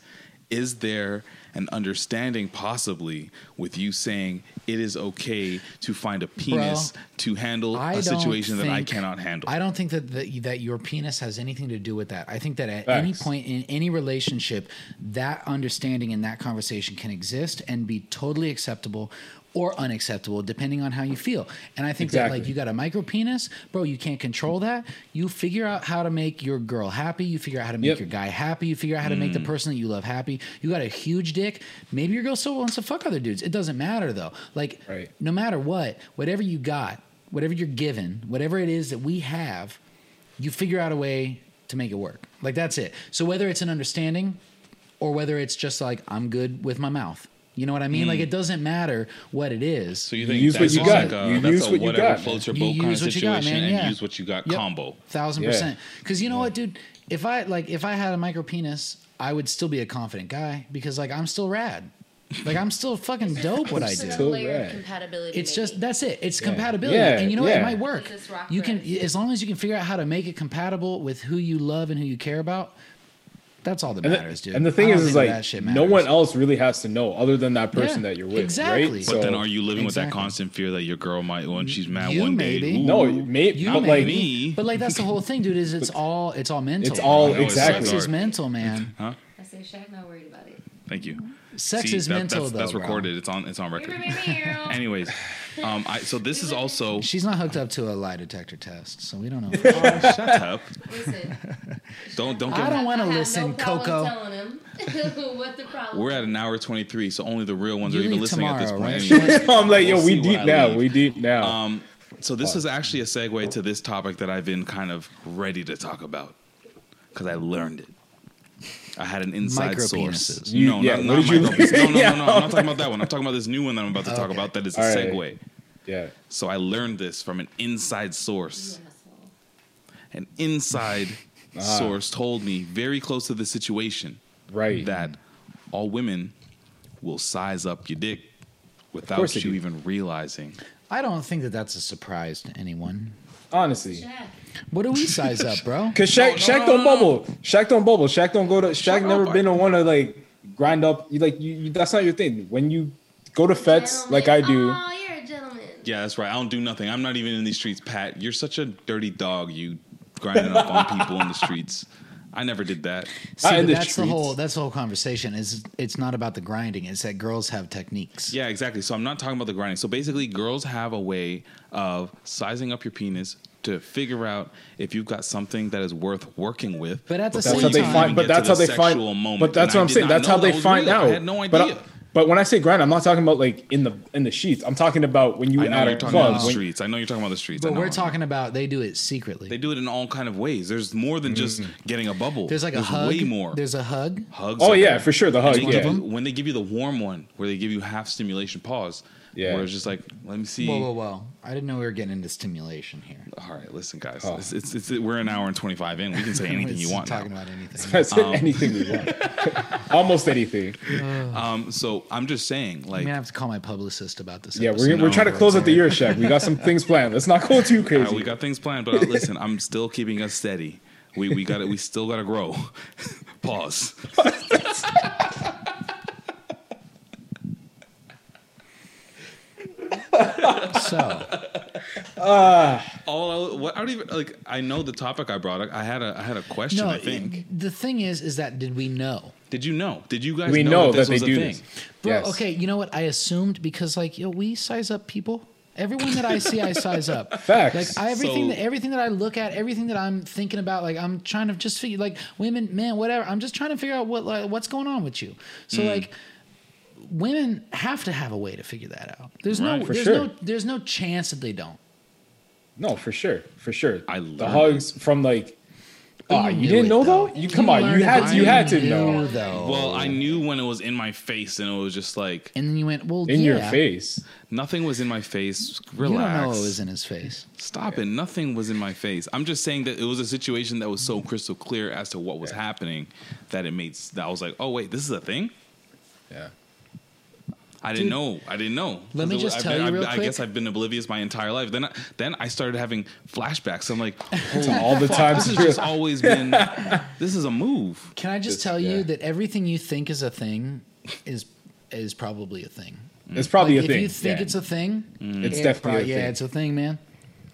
Is there an understanding possibly with you saying it is okay to find a penis Bro, to handle I a situation think, that I cannot handle? I don't think that the, that your penis has anything to do with that. I think that at Facts. Any point in any relationship, that understanding and that conversation can exist and be totally acceptable or unacceptable, depending on how you feel. And I think exactly. that, like, you got a micro penis, bro, you can't control that. You figure out how to make your girl happy. You figure out how to make yep. your guy happy. You figure out how to mm. make the person that you love happy. You got a huge dick. Maybe your girl still wants to fuck other dudes. It doesn't matter, though. Like, right. no matter what, whatever you got, whatever you're given, whatever it is that we have, you figure out a way to make it work. Like, that's it. So whether it's an understanding or whether it's just like, I'm good with my mouth. You know what I mean? Mm. Like, it doesn't matter what it is. So you think you use that's what you like got. A, you that's use a what whatever you got. Floats your boat you kind of situation got, yeah. and use what you got yep. combo. Thousand yeah. percent. Because you know yeah. what, dude? If I like, if I had a micro penis, I would still be a confident guy because like I'm still rad. Like I'm still fucking dope what I do. Compatibility. It's just that's it. It's yeah. compatibility, yeah. and you know what? Yeah. It might work. You can as long as you can figure out how to make it compatible with who you love and who you care about. That's all that and matters, the, dude. And the thing is, is like, no one else really has to know other than that person yeah, that you're with, exactly. right? But so, then are you living exactly. with that constant fear that your girl might, when she's mad you one maybe. Day? Ooh, no, may, you not maybe. Like me. But like, that's the whole thing, dude, is it's all it's all mental. It's all, know, exactly. Sex is mental, man. Huh? I say, Shaq, not worried about it. Thank you. Sex See, is that, mental, that's, though, That's recorded. Bro. It's on It's on record. Anyways, um, I, so this is also... She's not hooked up to a lie detector test, so we don't know. Oh, shut up. Listen. Don't, don't get I don't want to listen, no Coco. What the problem? We're at an hour twenty-three, so only the real ones you are even listening tomorrow, at this point. Right? Anyway, I'm like, we'll yo, we deep now. We deep now. Um, so this oh. is actually a segue to this topic that I've been kind of ready to talk about because I learned it. I had an inside micro source. You, no, yeah, not, not micro no, no, yeah. no, no. I'm not talking about that one. I'm talking about this new one that I'm about to okay. talk about that is a All segue. Right. Yeah. So I learned this from an inside source. An inside ah. source told me very close to the situation right. that all women will size up your dick without you even realizing. I don't think that that's a surprise to anyone. Honestly. Shaq. What do we size up, bro? Because Shaq, no, no, Shaq don't bubble. Shaq don't bubble. Shaq don't go to... Shaq Shut never up, been on one to, like, grind up. You, like, you, you, that's not your thing. When you go to fets, like I do... Oh, you're a gentleman. Yeah, that's right. I don't do nothing. I'm not even in these streets, Pat. You're such a dirty dog, you grinding up on people in the streets. I never did that. See, the that's, the whole, that's the whole conversation. Is It's not about the grinding. It's that girls have techniques. Yeah, exactly. So I'm not talking about the grinding. So basically, girls have a way of sizing up your penis to figure out if you've got something that is worth working with. But at the same time, they find, but that's how the they find. Moment. But that's and what I I'm saying. That's how they find real. out. I had no idea. But, I, but when I say grind, I'm not talking about like in the in the sheets. I'm talking about when you out of clubs. The streets. I know you're talking about the streets. But we're talking about they do it secretly. They do it in all kind of ways. There's more than just mm-hmm. getting a bubble. There's like There's a hug. Way more. There's a hug. Hugs. Oh yeah, there. for sure. The hug. Yeah. You, when they give you the warm one, where they give you half stimulation pause. Yeah. Where it's just like, let me see. Whoa, whoa, whoa. I didn't know we were getting into stimulation here. All right, listen, guys. Oh. It's, it's, it's, we're an hour and twenty-five in. We can say anything you want. Talking now. about anything. Um, anything we want. Almost anything. Uh, um, so I'm just saying, like, I'm gonna have to call my publicist about this. Yeah, episode. we're no, we're trying to close out the year, Shaq. We got some things planned. Let's not go too crazy. Right, we got things planned, but uh, listen, I'm still keeping us steady. We we got it. We still got to grow. Pause. So, uh, all I, what, I don't even like. I know the topic I brought. I had a I had a question. No, I think it, the thing is, is that did we know? Did you know? Did you guys? We know, know that, that this they was do a this. Thing? Bro, yes. Okay, you know what? I assumed because like yo, we size up people. Everyone that I see, I size up. Facts. Like I, everything, so, that, everything that I look at, everything that I'm thinking about, like I'm trying to just figure, like women, men, whatever. I'm just trying to figure out what like, what's going on with you. So mm. like. Women have to have a way to figure that out. There's right, no, there's sure. no, there's no chance that they don't. No, for sure, for sure. I the hugs it. from like. Oh, you, you didn't know though? You, you come on, you had, you had to know. Though. Well, I knew when it was in my face, and it was just like. And then you went, well, in yeah. your face. Nothing was in my face. Relax. You don't know it was in his face. Stop okay. it! Nothing was in my face. I'm just saying that it was a situation that was so crystal clear as to what was okay. happening that it made. That I was like, oh wait, this is a thing. Yeah. I didn't Dude, know. I didn't know. Let me just I've tell been, you real I, quick. I guess I've been oblivious my entire life. Then I, then I started having flashbacks. So I'm like, oh, all the time. This has just always been, this is a move. Can I just, just tell yeah. you that everything you think is a thing is is probably a thing. It's probably like, a if thing. If you think yeah. it's a thing. Mm. It's, it's definitely probably, a thing. Yeah, it's a thing, man.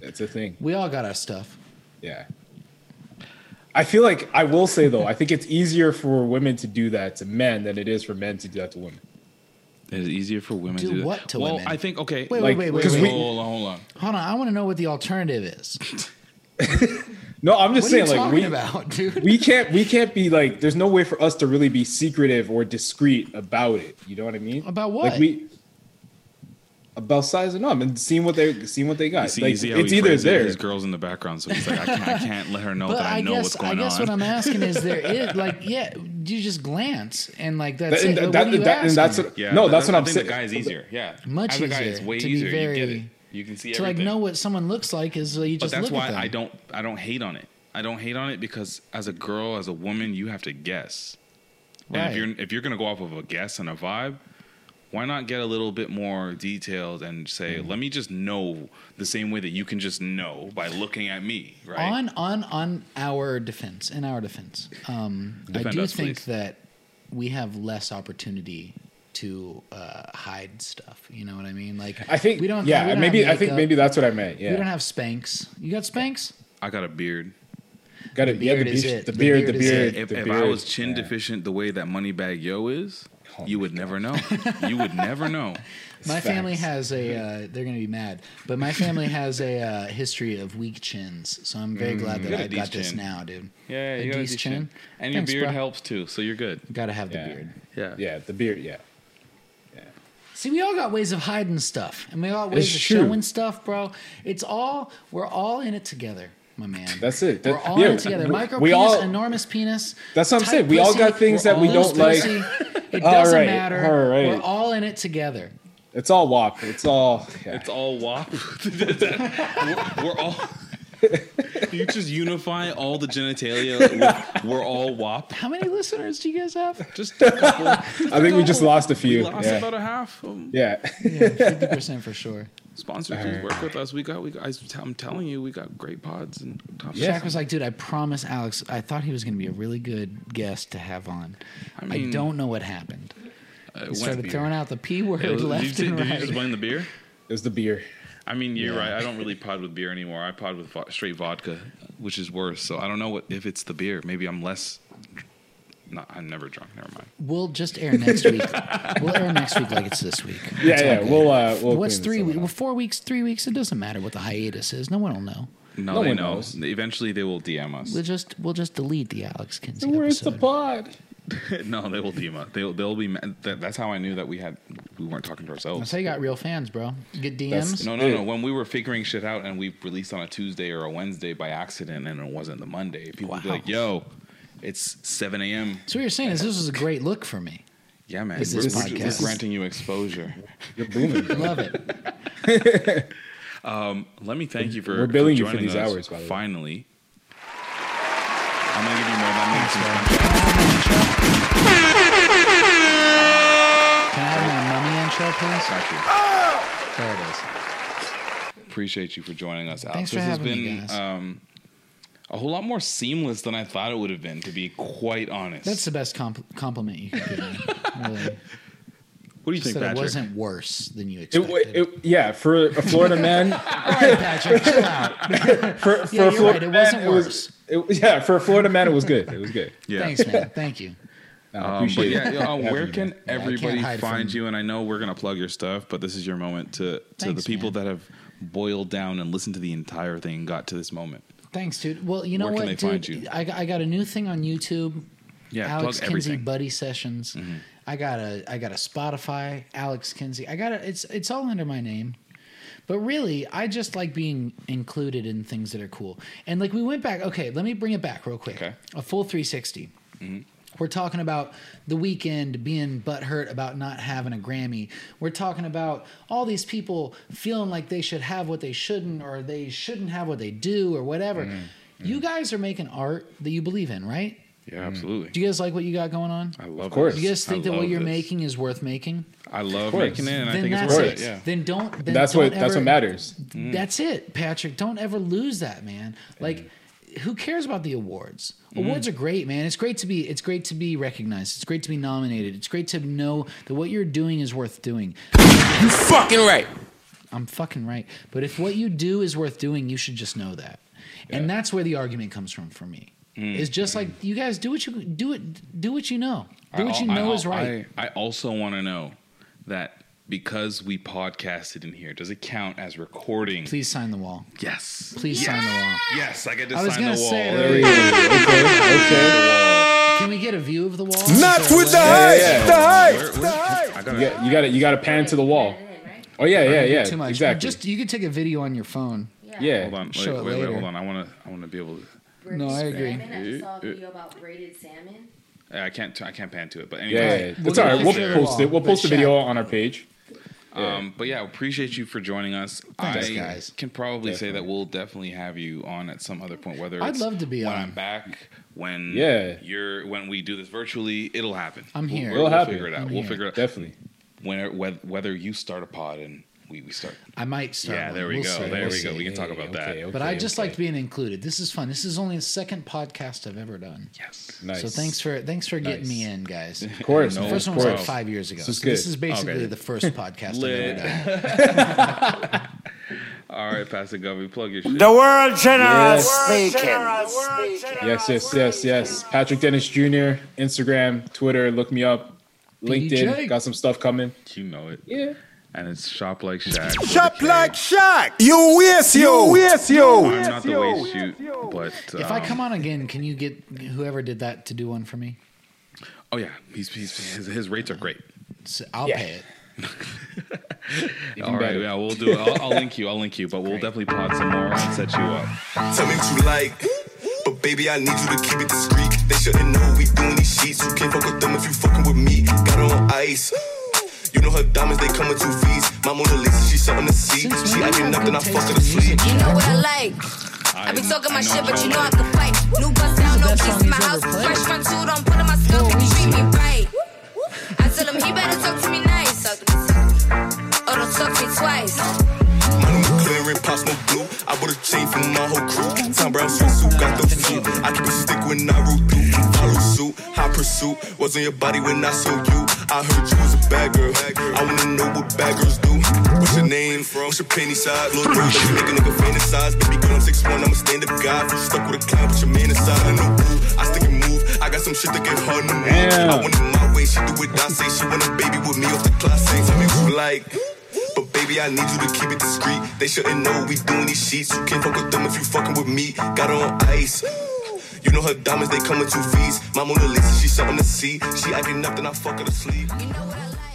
It's a thing. We all got our stuff. Yeah. I feel like, I will say though, I think it's easier for women to do that to men than it is for men to do that to women. It is easier for women do to do what that. to well, women? Well, I think, okay. Wait, like, wait, wait, wait. wait. We, hold on, hold on. Hold on, I want to know what the alternative is. No, I'm just what saying, like, we, about, dude? we can't, we can't be like, there's no way for us to really be secretive or discreet about it. You know what I mean? About what? Like we, about sizing up and seeing what they, seeing what they got. See, like, it's either there. There's girls in the background, so he's like, I can't, I can't let her know but that I, I guess, know what's going on. I guess on. what I'm asking is there is, like, yeah. You just glance and like that's that, it. That, what that, that, and that's what, yeah, no, that's, that's what I'm saying. The guy's easier, yeah, much As a guy, easier. It's way to easier. Be very, you get it. You can see to everything. Like know what someone looks like is you just. But that's look why at them. I don't. I don't hate on it. I don't hate on it because as a girl, as a woman, you have to guess. Right. And if you're if you're gonna go off of a guess and a vibe, why not get a little bit more detailed and say, mm. let me just know the same way that you can just know by looking at me, right? On on on our defense, in our defense, um, Defend I do us, think please. that we have less opportunity to uh, hide stuff. You know what I mean? Like I think we don't. Yeah, we don't maybe I think maybe that's what I meant. Yeah, we don't have Spanx. You got Spanx? I got a beard. Got a the beard. Yeah, the, is it. the beard. The beard. The beard. If, the beard. if I was chin yeah. deficient, the way that Moneybag Yo is. Oh you would God. never know. You would never know. My Facts. family has a, uh, they're going to be mad, but my family has a uh, history of weak chins. So I'm very mm, glad that I got chin. this now, dude. Yeah, yeah you a got a chin. chin. And Thanks, your beard bro. helps too, so you're good. Got to have yeah. the beard. Yeah. Yeah, the beard, yeah. yeah. See, we all got ways of hiding stuff, and we all got ways it's of true. showing stuff, bro. It's all, we're all in it together. my man. That's it. That, we're all yeah, in together. Micro penis, all, enormous penis. That's what I'm saying. We pussy, all got things that we don't like. It doesn't all right, matter. All right. We're all in it together. It's all W A P. It's all. Yeah. It's all W A P. we're, we're all. You just unify all the genitalia. We're, we're all W A P. How many listeners do you guys have? Just a couple. Just I a think couple. we just lost a few. We lost yeah. about a half. Um, yeah. Yeah, fifty percent for sure. Sponsors who right. work with us. We got, we got, I'm telling you, we got great pods and top stuff. Yeah. Shaq was like, dude, I promise Alex, I thought he was going to be a really good guest to have on. I, mean, I don't know what happened. Uh, he started throwing out the P word was, left you, and did right. Did you just blame the beer? It was the beer. I mean, you're yeah. right. I don't really pod with beer anymore. I pod with vo- straight vodka, which is worse. So I don't know what if it's the beer. Maybe I'm less... No, I'm never drunk. Never mind. We'll just air next week. We'll air next week like it's this week. Yeah, it's yeah. We'll, uh, we'll. What's three weeks? Well, four weeks, three weeks. It doesn't matter what the hiatus is. No one will know. No, no they know. Knows. Eventually, they will D M us. We'll just we'll just delete the Alex Kinsey episode. Where's the pod? No, they will D M us. They'll they'll be. Mad. That's how I knew that we had we weren't talking to ourselves. That's how you got real fans, bro. You get D Ms. That's, no, no, no. When we were figuring shit out and we released on a Tuesday or a Wednesday by accident, and it wasn't the Monday, people wow. would be like, "Yo." It's seven a.m. So what you're saying is this was a great look for me. Yeah, man. This, this podcast. We're granting you exposure. You're booming. I love it. um, let me thank you for We're billing for you for these us. hours, by the way. Finally. I'm going to give you more than that. Can I have my mummy intro, please? Got you. Oh! There it is. Appreciate you for joining us, Alex. Thanks for this having has been, me, guys. Um, A whole lot more seamless than I thought it would have been, to be quite honest. That's the best comp- compliment you could give me. Really. What do you Just think, Patrick? It wasn't worse than you expected. It, it, yeah, for a Florida man. All right, Patrick, chill out. for, for yeah, a Florida right. It man, wasn't it worse. Was, it, yeah, for a Florida man, it was good. It was good. Yeah. Thanks, man. Thank you. No, I appreciate um, but yeah, it. Uh, where can you, everybody yeah, find you? And I know we're going to plug your stuff, but this is your moment to, to Thanks, the people man. that have boiled down and listened to the entire thing and got to this moment. Thanks, dude. Well, you know what, dude? Where can they find you? I, I got a new thing on YouTube. Yeah, Alex Kinsey Buddy Sessions. Mm-hmm. I got a I got a Spotify, Alex Kinsey. I got a, it's it's all under my name. But really, I just like being included in things that are cool. And like we went back. Okay, let me bring it back real quick. Okay. A full three sixty. Mm-hmm. We're talking about The Weeknd being butthurt about not having a Grammy. We're talking about all these people feeling like they should have what they shouldn't, or they shouldn't have what they do, or whatever. Mm, mm. You guys are making art that you believe in, right? Yeah, absolutely. Do you guys like what you got going on? I love it. Do you guys think I that what you're this. making is worth making? I love making it, and then I think it's worth it. it. Yeah. Then don't. Then that's don't what. Ever, that's what matters. Mm. That's it, Patrick. Don't ever lose that, man. Like. Mm. Who cares about the awards? Mm-hmm. Awards are great, man. It's great to be it's great to be recognized. It's great to be nominated. It's great to know that what you're doing is worth doing. You're fucking right. I'm fucking right. But if what you do is worth doing, you should just know that. Yeah. And that's where the argument comes from for me. Mm-hmm. It's just like, you guys do what you do it do what you know. Do I, what you I, know I, is right. I, I also want to know that because we podcasted in here, does it count as recording? Please sign the wall. Yes. Please yes! sign the wall. Yes, I get to I sign the wall. Say, there we go. Okay, okay. Can we get a view of the wall? Not with the heights. Yeah, yeah. The heights. The heights. You got you got to you got to pan to the wall. Oh yeah, yeah, yeah. Too much. Exactly. Just you could take a video on your phone. Yeah. yeah. Hold on. Wait, Show it wait, later. wait, hold on. I want to I want to be able to. We're no, I agree. And then I saw a video about braided salmon. I can't I can't pan to it, but anyway. Yeah, yeah. It's all right. We'll post it. We'll post the video on our page. Yeah. Um, but yeah, appreciate you for joining us. Thanks, I guys. can probably definitely. say that we'll definitely have you on at some other point. Whether it's I'd love to be when on. I'm back, when yeah. you're when we do this virtually, it'll happen. I'm here. We'll, we'll, we'll figure it out. I'm we'll here. figure it out definitely. When whether, whether you start a pod and we, we start, I might start. Yeah, one. there we we'll go. See. There we'll we see. go. We can hey, talk about okay, that. Okay, but I just okay. liked being included. This is fun. This is only the second podcast I've ever done. Yes, nice. So thanks for thanks for nice. getting me in, guys. Of course. The no, first one was like five years ago. So so this is basically okay. the first podcast I've ever done. All right, Pastor Govey, plug your shit. The world general speaking. Yes, yes, yes, yes. Patrick Dennis Junior Instagram, Twitter, look me up. LinkedIn, got some stuff coming. You know it. Yeah. And it's Shop Like Shaq. Shop Like Shaq. You waste you. You waste you. I'm not the waste shoot, but... Um, if I come on again, can you get whoever did that to do one for me? Oh, yeah. He's, he's, his, his rates are great. So I'll yeah. pay it. All right, better. Yeah, we'll do it. I'll, I'll link you. I'll link you, but we'll definitely pod some more and set you up. Tell me what you like, but baby, I need you to keep it discreet. They shouldn't know we doing these sheets. You can't fuck with them if you fucking with me. Got her on ice. You know her diamonds, they come with two V's. My Mona Lisa, she something to see. She acting nothing, I fuck her to sleep. You know what I like. I be talking my shit, but you know I can fight. New bust down, no peace in my house. Fresh from two, don't put in my skull, can you treat me right? I tell him he better talk to me nice. Or don't talk to me twice. My new clear and Pop Smoke blue. I bought a chain from my whole crew. Tom Brown swimsuit, got the flu. I keep a stick when I root through. Follow suit, high pursuit. Was on your body when I saw you. I heard you was a bad girl. I wanna know what bad girls do. What's your name from? What's your penny size? Little dude, let me make a nigga fantasize. Baby girl, I'm six one, I'm a stand-up guy. If you stuck with a clown, put your man inside. I know who, I stick and move. I got some shit to get her in the move. Yeah. I want it my way, she do what I say. She want a baby with me off the class. Say something you like. But baby, I need you to keep it discreet. They shouldn't know we doing these sheets. You can't fuck with them if you fucking with me. Got her on ice. You know her diamonds, they come with two V's. My Mona Lisa, she's something to see. She acting up, then I fuck her to sleep. You know what I like.